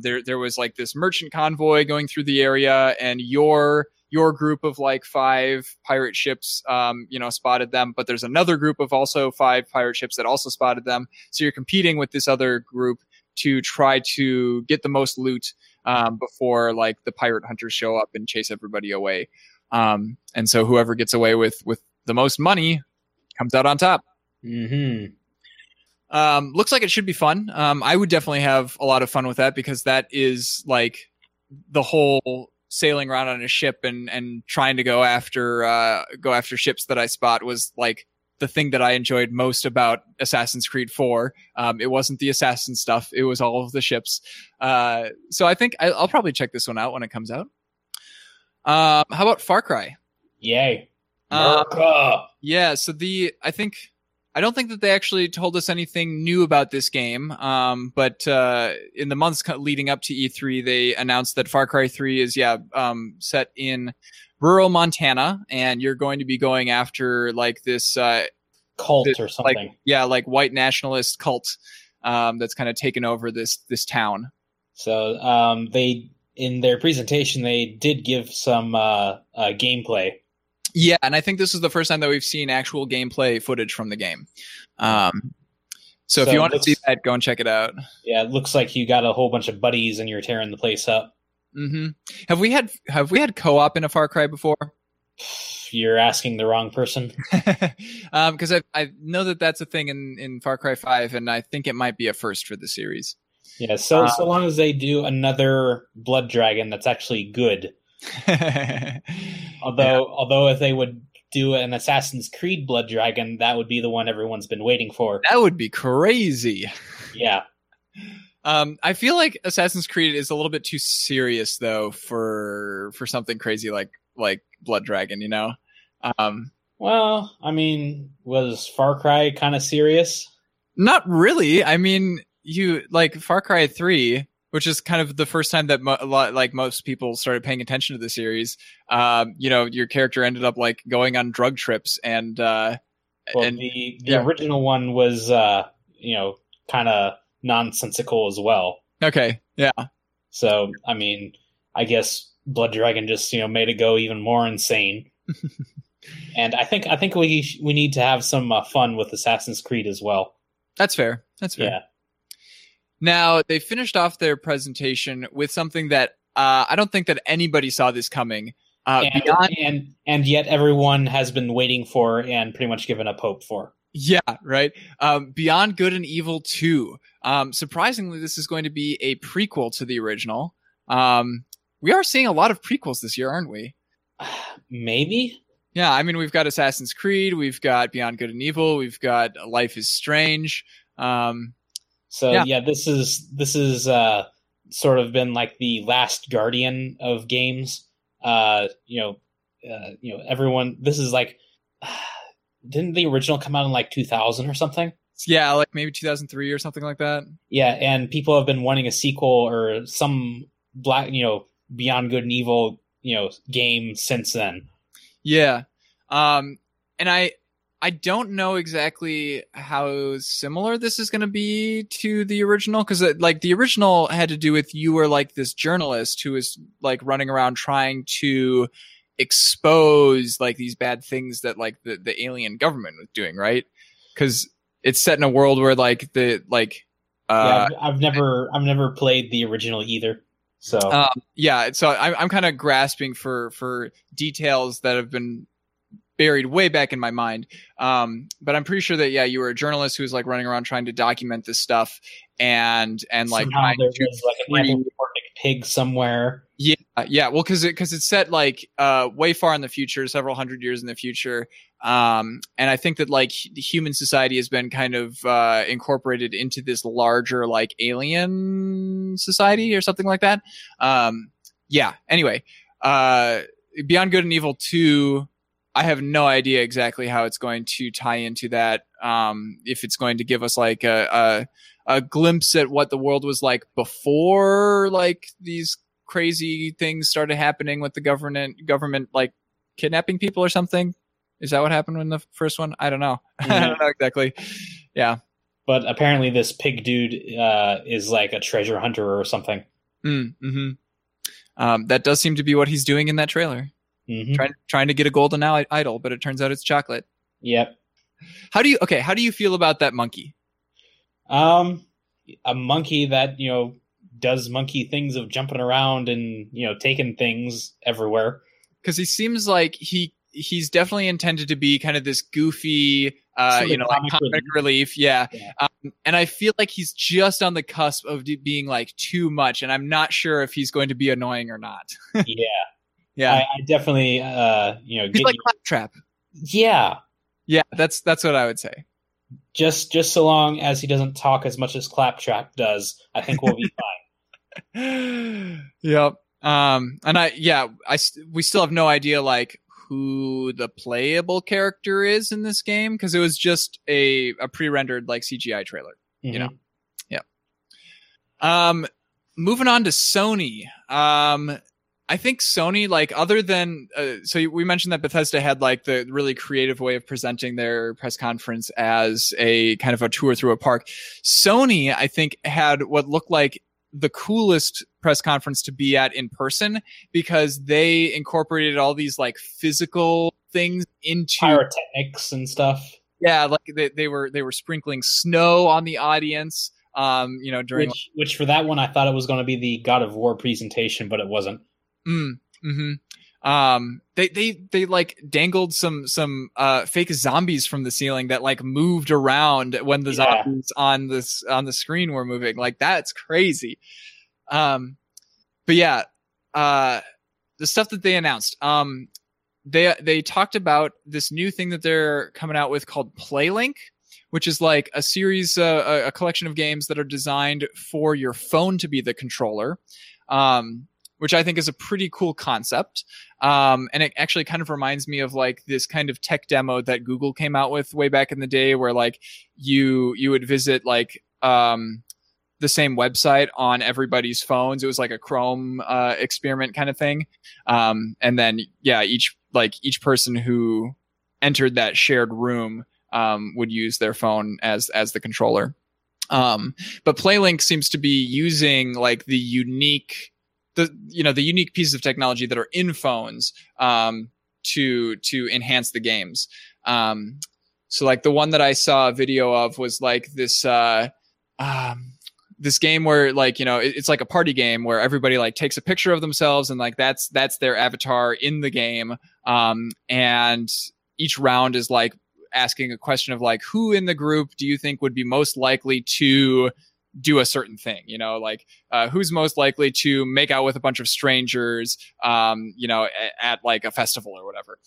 there was like this merchant convoy going through the area, and your group of like 5 pirate ships, spotted them, but there's another group of also 5 pirate ships that also spotted them. So you're competing with this other group to try to get the most loot, before like the pirate hunters show up and chase everybody away. And so whoever gets away with the most money comes out on top. Mm-hmm. Looks like it should be fun. I would definitely have a lot of fun with that, because that is like the whole sailing around on a ship and trying to go after ships that I spot was like the thing that I enjoyed most about Assassin's Creed 4. It wasn't the assassin stuff. It was all of the ships. So I think I'll probably check this one out when it comes out. How about Far Cry? Yay. So I don't think that they actually told us anything new about this game, but in the months leading up to E3, they announced that Far Cry 3 is set in rural Montana, and you're going to be going after like this cult or something, like white nationalist cult that's kind of taken over this town. So they, in their presentation, they did give some gameplay. Yeah, and I think this is the first time that we've seen actual gameplay footage from the game. So if you want to see that, go and check it out. Yeah, it looks like you got a whole bunch of buddies and you're tearing the place up. Mm-hmm. Have we had co-op in a Far Cry before? You're asking the wrong person. Because I know that that's a thing in Far Cry 5, and I think it might be a first for the series. Yeah, so long as they do another Blood Dragon that's actually good. Although if they would do an Assassin's Creed Blood Dragon, that would be the one everyone's been waiting for. That would be crazy. Yeah. I feel like Assassin's Creed is a little bit too serious, though, for something crazy like Blood Dragon, you know? Well, I mean, was Far Cry kind of serious? Not really. I mean, Far Cry 3, which is kind of the first time that most people started paying attention to the series. Your character ended up going on drug trips and... The original one was, kind of nonsensical as well. Okay, yeah. So, I mean, I guess Blood Dragon just, made it go even more insane. And I think we need to have some fun with Assassin's Creed as well. That's fair. Yeah. Now, they finished off their presentation with something that I don't think that anybody saw this coming. And yet everyone has been waiting for and pretty much given up hope for. Yeah, right. Beyond Good and Evil 2. Surprisingly, this is going to be a prequel to the original. We are seeing a lot of prequels this year, aren't we? Maybe. Yeah, I mean, we've got Assassin's Creed. We've got Beyond Good and Evil. We've got Life is Strange. So yeah, this is sort of been like the last guardian of games. Everyone. This is like, didn't the original come out in 2000 or something? Yeah, maybe 2003 or something like that. Yeah, and people have been wanting a sequel or some Beyond Good and Evil game since then. Yeah, and I don't know exactly how similar this is going to be to the original, because the original had to do with you were this journalist who is running around trying to expose these bad things that the alien government was doing, right? Because it's set in a world where I've never played the original either. So I'm kind of grasping for details that have been buried way back in my mind. But I'm pretty sure that, yeah, you were a journalist who was running around trying to document this stuff and somehow there was an anthropomorphic pig somewhere. Yeah. Yeah. Well, cause it's set way far in the future, several hundred years in the future. And I think that human society has been kind of incorporated into this larger alien society or something like that. Anyway, Beyond Good and Evil 2, I have no idea exactly how it's going to tie into that. If it's going to give us a glimpse at what the world was like before, these crazy things started happening with the government kidnapping people or something. Is that what happened in the first one? I don't know. Mm-hmm. I don't know exactly. Yeah. But apparently this pig dude is a treasure hunter or something. Mm-hmm. That does seem to be what he's doing in that trailer. Mm-hmm. Trying to get a golden idol, but it turns out it's chocolate. Yep. How do you feel about that monkey? A monkey that, does monkey things of jumping around and, taking things everywhere. Because he seems like he's definitely intended to be kind of this goofy, comic relief. Yeah. Yeah. And I feel like he's just on the cusp of being too much. And I'm not sure if he's going to be annoying or not. Yeah. Yeah, I definitely, he's get Claptrap. Yeah, yeah, that's what I would say. Just so long as he doesn't talk as much as Claptrap does, I think we'll be fine. Yep. We still have no idea who the playable character is in this game because it was just a pre-rendered CGI trailer. Mm-hmm. Yep. Moving on to Sony. I think Sony, other than... so we mentioned that Bethesda had, the really creative way of presenting their press conference as a kind of a tour through a park. Sony, I think, had what looked like the coolest press conference to be at in person because they incorporated all these, physical things into pyrotechnics and stuff. Yeah, like they were sprinkling snow on the audience. You know, during which for that one I thought it was going to be the God of War presentation, but it wasn't. Mm-hmm. They like dangled some fake zombies from the ceiling that like moved around when the zombies on the screen were moving. Like, that's crazy. But yeah, the stuff that they announced, they talked about this new thing that they're coming out with called PlayLink, which is like a series, a collection of games that are designed for your phone to be the controller. Which I think is a pretty cool concept. And it actually kind of reminds me of like this kind of tech demo that Google came out with way back in the day, where like you would visit like the same website on everybody's phones. It was like a Chrome experiment kind of thing. And then, yeah, each person who entered that shared room would use their phone as the controller. But PlayLink seems to be using like the unique pieces of technology that are in phones to enhance the games. So like the one that I saw a video of was like this this game where like, you know, it's like a party game where everybody like takes a picture of themselves and like that's their avatar in the game. And each round is like asking a question of like, who in the group do you think would be most likely to do a certain thing, you know, like, who's most likely to make out with a bunch of strangers, you know, at like a festival or whatever,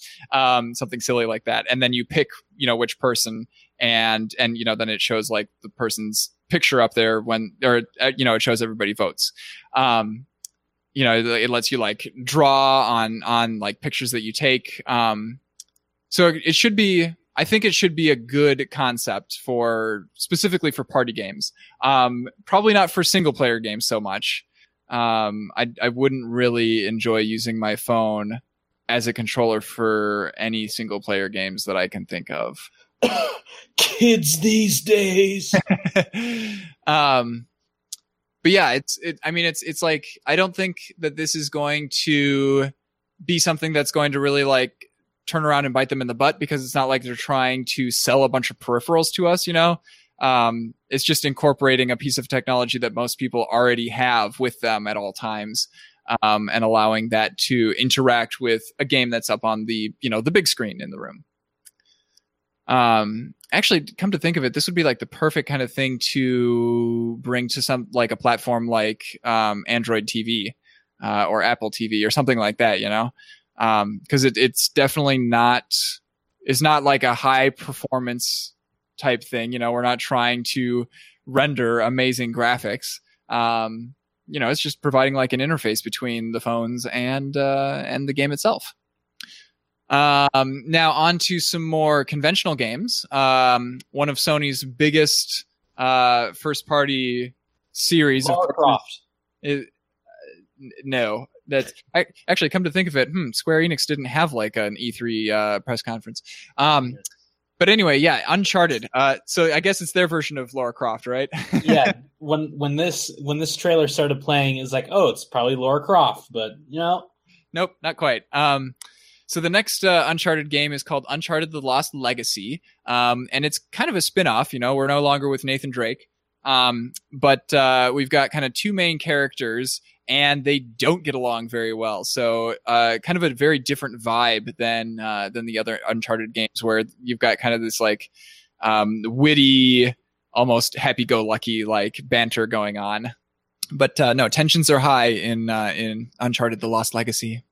something silly like that. And then you pick, you know, which person and, you know, then it shows like the person's picture up there you know, it shows everybody votes. You know, it lets you like draw on like pictures that you take. So I think it should be a good concept specifically for party games. Probably not for single player games so much. I wouldn't really enjoy using my phone as a controller for any single player games that I can think of. Kids these days. But yeah, it's like, I don't think that this is going to be something that's going to really like turn around and bite them in the butt, because it's not like they're trying to sell a bunch of peripherals to us, you know? It's just incorporating a piece of technology that most people already have with them at all times, and allowing that to interact with a game that's up on the, you know, the big screen in the room. Actually, come to think of it, this would be like the perfect kind of thing to bring to some, like a platform like Android TV or Apple TV or something like that, you know? Because it's definitely not like a high performance type thing. You know, we're not trying to render amazing graphics. You know, it's just providing like an interface between the phones and the game itself. Now on to some more conventional games. One of Sony's biggest first party series. Minecraft. No. That's actually, come to think of it, Square Enix didn't have like an E3 press conference. But anyway, yeah, Uncharted. So I guess it's their version of Lara Croft, right? Yeah. When this trailer started playing, it's like, oh, it's probably Lara Croft, but you know, nope, not quite. So the next Uncharted game is called Uncharted: The Lost Legacy, and it's kind of a spin-off. You know, we're no longer with Nathan Drake, but we've got kind of two main characters. And they don't get along very well. So kind of a very different vibe than the other Uncharted games, where you've got kind of this like witty, almost happy-go-lucky like banter going on. But no, tensions are high in Uncharted: The Lost Legacy.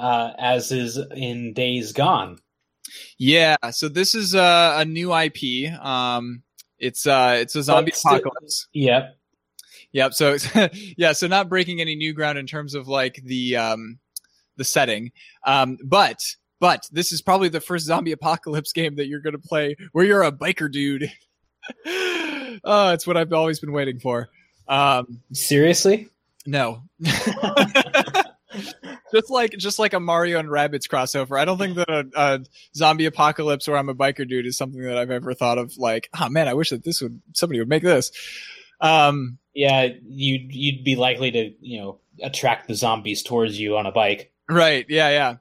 As is in Days Gone. Yeah, so this is a new IP. It's a zombie apocalypse. Yep. Yeah. Yep. So, so not breaking any new ground in terms of like the setting. But this is probably the first zombie apocalypse game that you're going to play where you're a biker dude. Oh, it's what I've always been waiting for. Seriously? No. Just like a Mario and Rabbids crossover. I don't think that a zombie apocalypse where I'm a biker dude is something that I've ever thought of. Like, oh man, I wish that somebody would make this. Yeah, you'd be likely to, you know, attract the zombies towards you on a bike. Right. Yeah.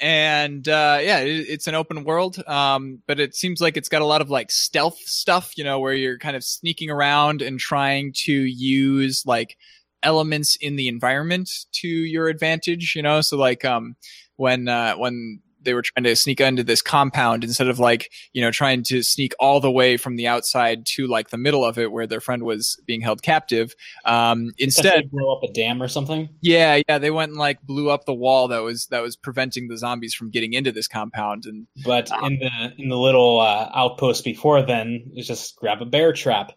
And yeah, it's an open world, but it seems like it's got a lot of like stealth stuff, you know, where you're kind of sneaking around and trying to use like elements in the environment to your advantage, you know. So like when they were trying to sneak into this compound, instead of like, you know, trying to sneak all the way from the outside to like the middle of it where their friend was being held captive, instead blow up a dam or something. Yeah, they went and like blew up the wall that was preventing the zombies from getting into this compound. And but in the little outpost before then, it's just grab a bear trap.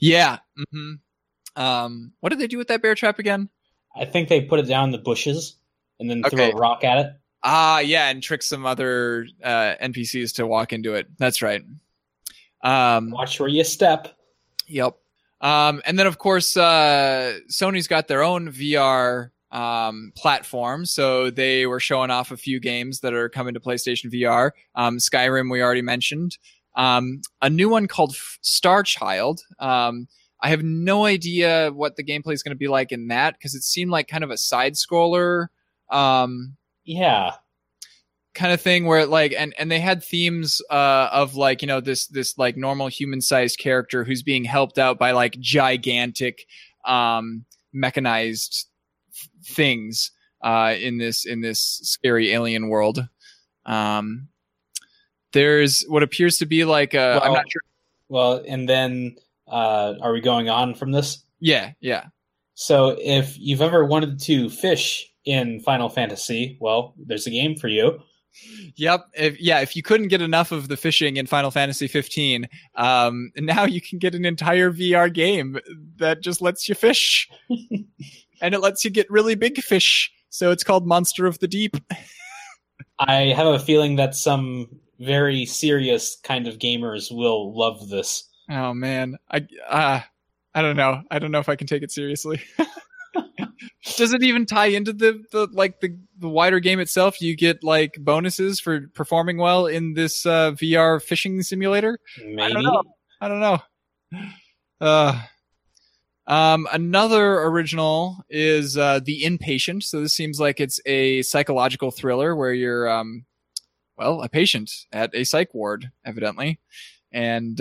Yeah. Mm-hmm. What did they do with that bear trap again? I think they put it down in the bushes and then threw a rock at it. Yeah, and trick some other NPCs to walk into it. That's right. Watch where you step. Yep. And then, of course, Sony's got their own VR platform, so they were showing off a few games that are coming to PlayStation VR. Skyrim, we already mentioned. A new one called Star Child. I have no idea what the gameplay is going to be like in that, because it seemed like kind of a side scroller, yeah, kind of thing where like, and they had themes of like, you know, this like normal human sized character who's being helped out by like gigantic mechanized things in this scary alien world. There's what appears to be like I'm not sure. Well, and then. Are we going on from this? Yeah. So if you've ever wanted to fish in Final Fantasy, well, there's a game for you. Yep. If you couldn't get enough of the fishing in Final Fantasy 15, now you can get an entire VR game that just lets you fish. And it lets you get really big fish. So it's called Monster of the Deep. I have a feeling that some very serious kind of gamers will love this. Oh man, I don't know. I don't know if I can take it seriously. Does it even tie into the wider game itself? You get like bonuses for performing well in this VR fishing simulator. Maybe. I don't know. Another original is The Inpatient. So this seems like it's a psychological thriller where you're a patient at a psych ward, evidently, and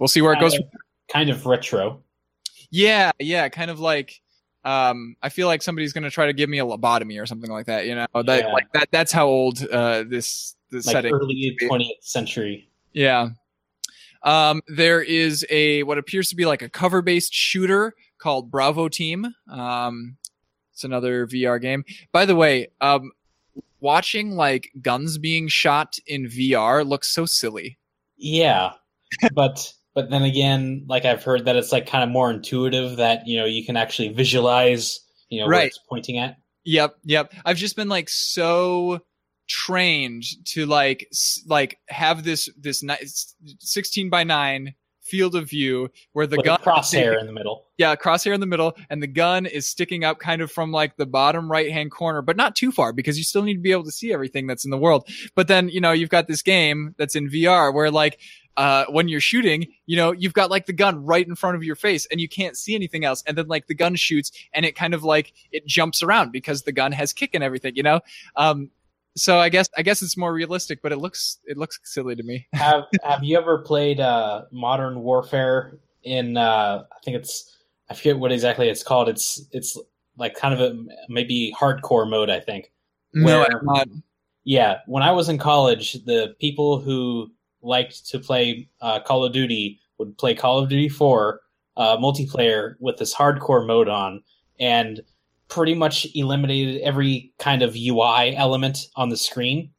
we'll see where it goes. Kind of retro. Yeah. Kind of like, I feel like somebody's going to try to give me a lobotomy or something like that. You know, that's how old this like setting. Early 20th century. Yeah. There is what appears to be like a cover-based shooter called Bravo Team. It's another VR game. By the way, watching like guns being shot in VR looks so silly. Yeah. But then again, like I've heard that it's like kind of more intuitive that, you know, you can actually visualize, you know, right, what it's pointing at. Yep. I've just been like so trained to like have this 16:9 field of view where the gun crosshair in the middle. Yeah, crosshair in the middle, and the gun is sticking up kind of from like the bottom right-hand corner, but not too far because you still need to be able to see everything that's in the world. But then, you know, you've got this game that's in VR where like when you're shooting, you know, you've got like the gun right in front of your face and you can't see anything else. And then like the gun shoots and it kind of like it jumps around because the gun has kick and everything, you know? So I guess it's more realistic, but it looks silly to me. Have you ever played Modern Warfare in I forget what exactly it's called. It's like kind of a maybe hardcore mode, I think. No, I'm not. Yeah. When I was in college, the people who liked to play Call of Duty would play Call of Duty 4 multiplayer with this hardcore mode on, and pretty much eliminated every kind of UI element on the screen.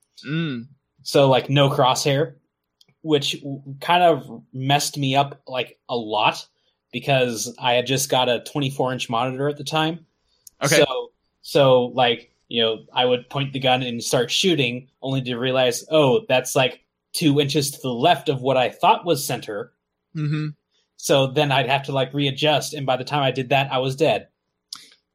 So like no crosshair, which kind of messed me up like a lot because I had just got a 24-inch monitor at the time. Okay. So like, you know, I would point the gun and start shooting only to realize, oh, that's like 2 inches to the left of what I thought was center. Mm-hmm. So then I'd have to like readjust. And by the time I did that, I was dead.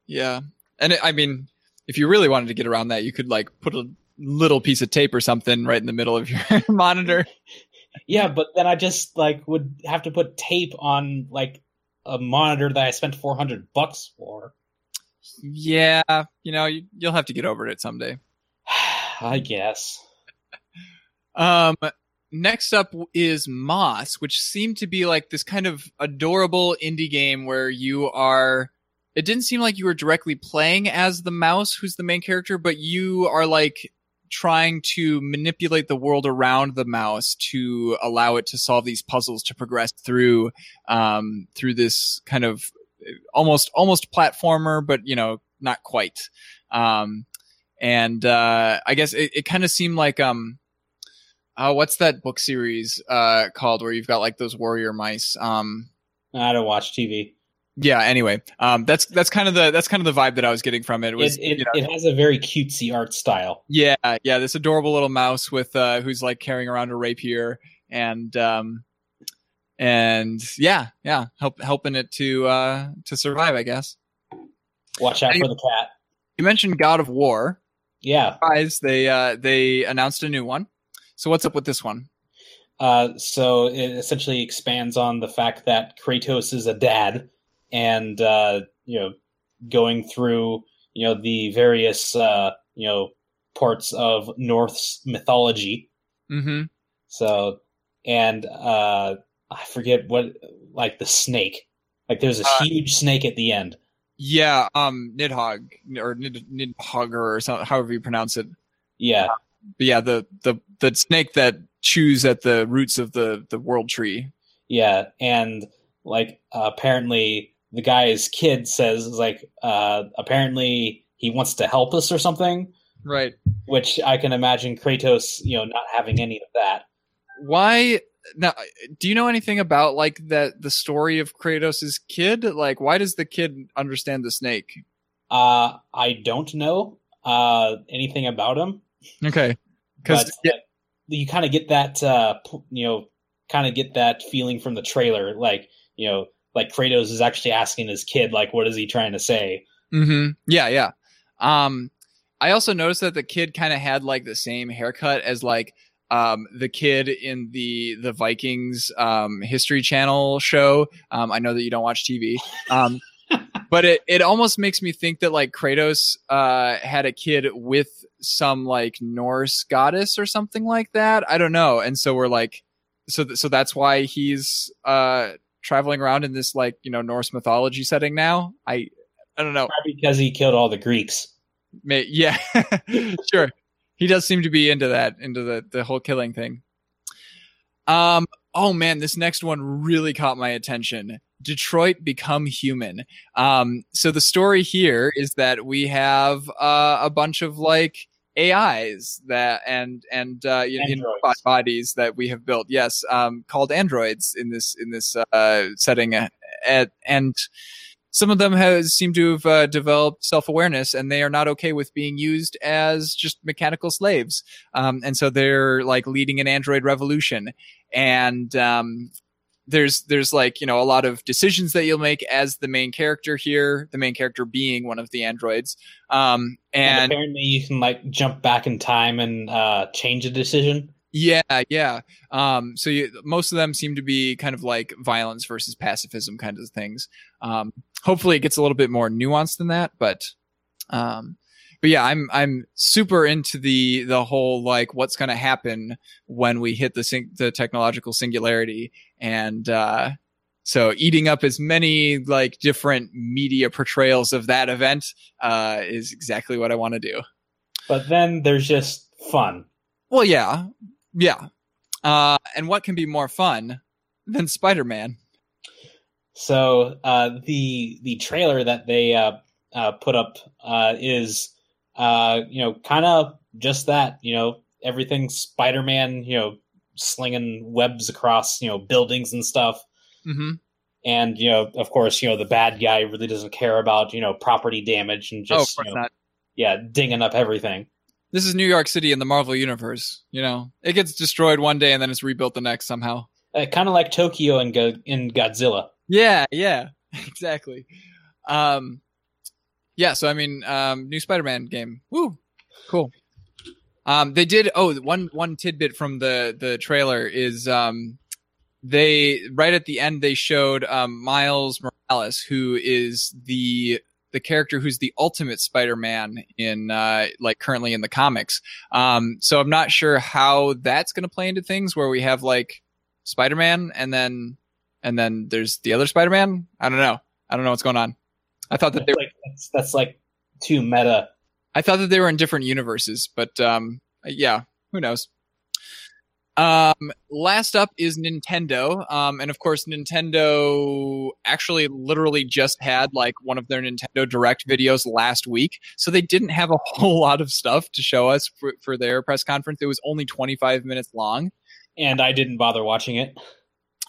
Yeah. And I mean, if you really wanted to get around that, you could like put a little piece of tape or something right in the middle of your monitor. Yeah. But then I just like would have to put tape on like a monitor that I spent $400 for. Yeah. You know, you'll have to get over it someday. I guess. Next up is Moss, which seemed to be like this kind of adorable indie game where you are... It didn't seem like you were directly playing as the mouse, who's the main character, but you are like trying to manipulate the world around the mouse to allow it to solve these puzzles to progress through through this kind of almost platformer, but you know, not quite. And I guess it kind of seemed like what's that book series called where you've got like those warrior mice? I don't watch TV. Yeah. Anyway, that's kind of the vibe that I was getting from it. It has a very cutesy art style. Yeah, yeah. This adorable little mouse with who's like carrying around a rapier and helping it to survive, I guess. Watch out for the cat. You mentioned God of War. Yeah, guys, they announced a new one. So what's up with this one? So it essentially expands on the fact that Kratos is a dad. And, going through, the various, parts of Norse mythology. Mm-hmm. So, and I forget what the snake. Like, there's a huge snake at the end. Yeah, Nidhogg, or Nidhogger, or something, however you pronounce it. Yeah. But yeah, the snake that chews at the roots of the world tree. Yeah, and, apparently... The guy's kid says, apparently he wants to help us or something. Right. Which I can imagine Kratos, not having any of that. Why? Now, do you know anything about, the story of Kratos' kid? Like, why does the kid understand the snake? I don't know anything about him. Okay. Because you kind of get that, feeling from the trailer. Kratos is actually asking his kid, what is he trying to say? Mm-hmm. Yeah, yeah. I also noticed that the kid kind of had, the same haircut as, the kid in the Vikings History Channel show. I know that you don't watch TV. But it almost makes me think that, Kratos had a kid with some, Norse goddess or something like that. I don't know. And so we're, so that's why he's... traveling around in this Norse mythology setting now. I don't know. Probably because he killed all the Greeks. Yeah. Sure. He does seem to be into that, into the whole killing thing. Oh man, this next one really caught my attention. Detroit Become Human. So the story here is that we have a bunch of AIs that and bodies that we have built, yes, called androids in this setting, and some of them seem to have developed self-awareness, and they are not okay with being used as just mechanical slaves, and so they're leading an android revolution, and there's a lot of decisions that you'll make as the main character here, the main character being one of the androids. And apparently you can jump back in time and change a decision. Yeah, yeah. So most of them seem to be kind of violence versus pacifism kinds of things. Hopefully it gets a little bit more nuanced than that, but yeah, I'm super into the whole what's going to happen when we hit the technological singularity, and so eating up as many different media portrayals of that event is exactly what I want to do. But then there's just fun. Well, yeah, and what can be more fun than Spider-Man? So the trailer that they put up is. Kind of just that, everything Spider-Man, slinging webs across, buildings and stuff. Mm-hmm. And, of course, the bad guy really doesn't care about, property damage and just, dinging up everything. This is New York City in the Marvel Universe. It gets destroyed one day and then it's rebuilt the next somehow. Kind of like Tokyo in Godzilla. Yeah. Yeah, exactly. Yeah, so new Spider-Man game. Woo, cool. They did. Oh, one tidbit from the trailer is they right at the end they showed Miles Morales, who is the the character who's the ultimate Spider-Man in like currently in the comics. So I'm not sure how that's going to play into things where we have like Spider-Man and then there's the other Spider-Man. I don't know what's going on. I thought that they were like, that's like too meta. I thought that they were in different universes, but yeah, who knows? Last up is Nintendo. And of course, Nintendo actually literally just had like one of their Nintendo Direct videos last week. So they didn't have a whole lot of stuff to show us for their press conference. It was only 25 minutes long. And I didn't bother watching it.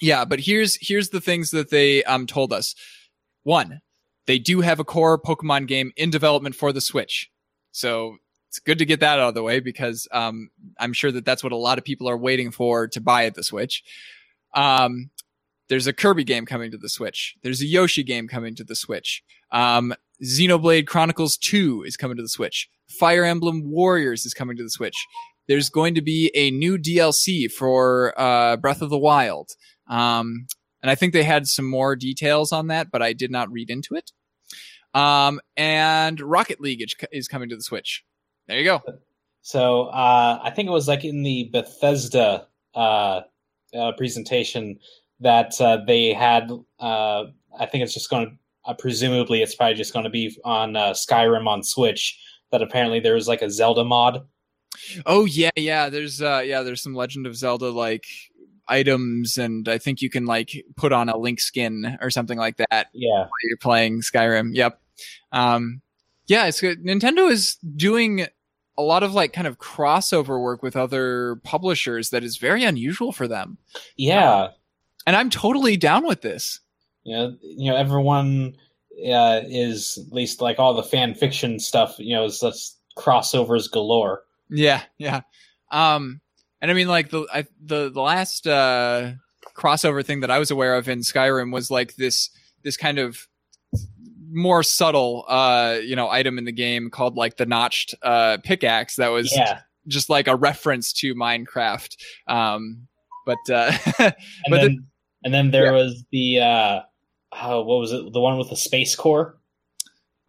Yeah, but here's the things that they told us. One, they do have a core Pokemon game in development for the Switch. So it's good to get that out of the way because I'm sure that that's what a lot of people are waiting for to buy at the Switch. There's a Kirby game coming to the Switch. There's a Yoshi game coming to the Switch. Xenoblade Chronicles 2 is coming to the Switch. Fire Emblem Warriors is coming to the Switch. There's going to be a new DLC for Breath of the Wild. And I think they had some more details on that, but I did not read into it. And Rocket League is coming to the Switch. There you go. So I think it was like in the Bethesda presentation that they had. I think it's just going to presumably it's probably just going to be on Skyrim on Switch. That apparently there was like a Zelda mod. Oh yeah. There's some Legend of Zelda like items, and I think you can like put on a Link skin or something like that. Yeah, while you're playing Skyrim. Yep. Yeah, it's good. Nintendo is doing a lot of like kind of crossover work with other publishers that is very unusual for them. Yeah. And I'm totally down with this. You know, everyone is at least like all the fan fiction stuff, you know, is just crossovers galore. Yeah. And I mean like the last crossover thing that I was aware of in Skyrim was like this kind of more subtle item in the game called like the notched pickaxe that was just like a reference to Minecraft. And then there was the what was it, the one with the space core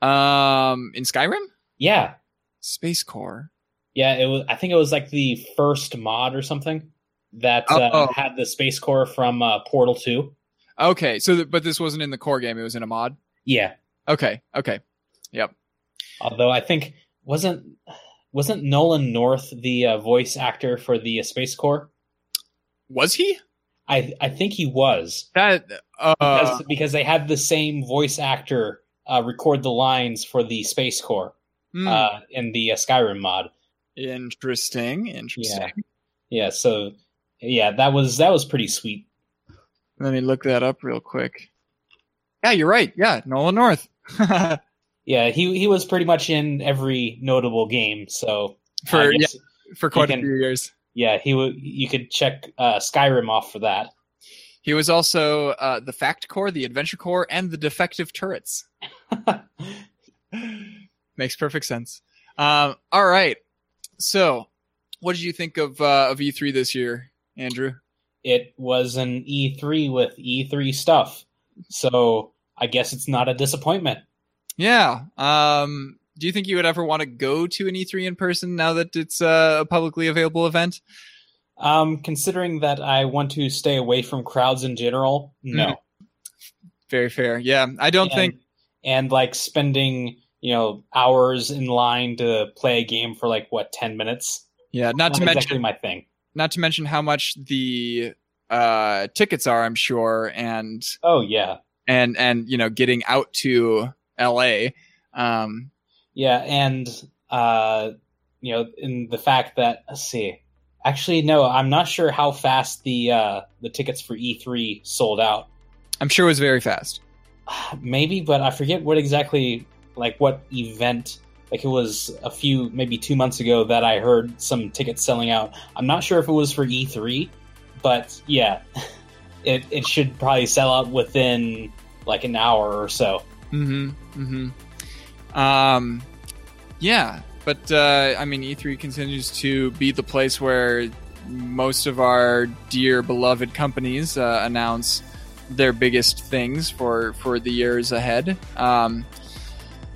in Skyrim? Yeah. Space core. Yeah, it was, I think it was like the first mod or something that had the space core from Portal 2. Okay, so but this wasn't in the core game, it was in a mod. Yeah. Okay. Yep. Although I think wasn't Nolan North the voice actor for the Space Corps? Was he? I think he was. That because they had the same voice actor record the lines for the Space Corps in the Skyrim mod. Interesting. Yeah. So yeah, that was pretty sweet. Let me look that up real quick. Yeah, you're right. Yeah, Nolan North. Yeah, he was pretty much in every notable game. So for quite a few years. Yeah, you could check Skyrim off for that. He was also the Fact Corps, the Adventure Corps, and the Defective Turrets. Makes perfect sense. All right. So, what did you think of E3 this year, Andrew? It was an E3 with E3 stuff. So I guess it's not a disappointment. Yeah. Do you think you would ever want to go to an E3 in person now that it's a publicly available event? Considering that I want to stay away from crowds in general, no. Very fair. Yeah, I don't think. And like spending, you know, hours in line to play a game for like, what, 10 minutes? Yeah, not to mention my thing. Not to mention how much the tickets are, I'm sure, and and you know, getting out to LA, you know, in the fact that I'm not sure how fast the tickets for E3 sold out. I'm sure it was very fast, maybe, but I forget what exactly, like what event. Like it was a few, maybe 2 months ago that I heard some tickets selling out. I'm not sure if it was for E3. But yeah, it should probably sell out within like an hour or so. Yeah, but I mean, E3 continues to be the place where most of our dear beloved companies announce their biggest things for the years ahead.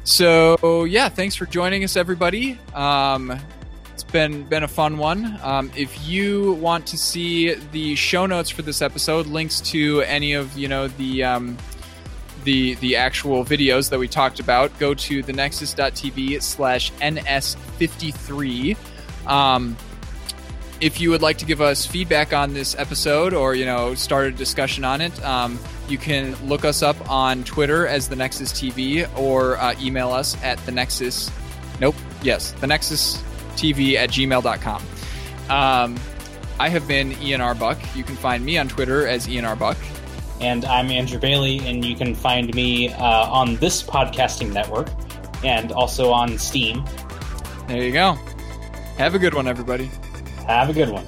So yeah, thanks for joining us, everybody. It's been a fun one. If you want to see the show notes for this episode, links to any of the actual videos that we talked about, go to thenexus.tv/ns53. If you would like to give us feedback on this episode, or start a discussion on it, you can look us up on Twitter as The Nexus TV, or email us at thenexustv@gmail.com. I have been Ian R. Buck. You can find me on Twitter as Ian R. Buck. And I'm Andrew Bailey, and you can find me on this podcasting network and also on Steam. There you go. Have a good one, everybody. Have a good one.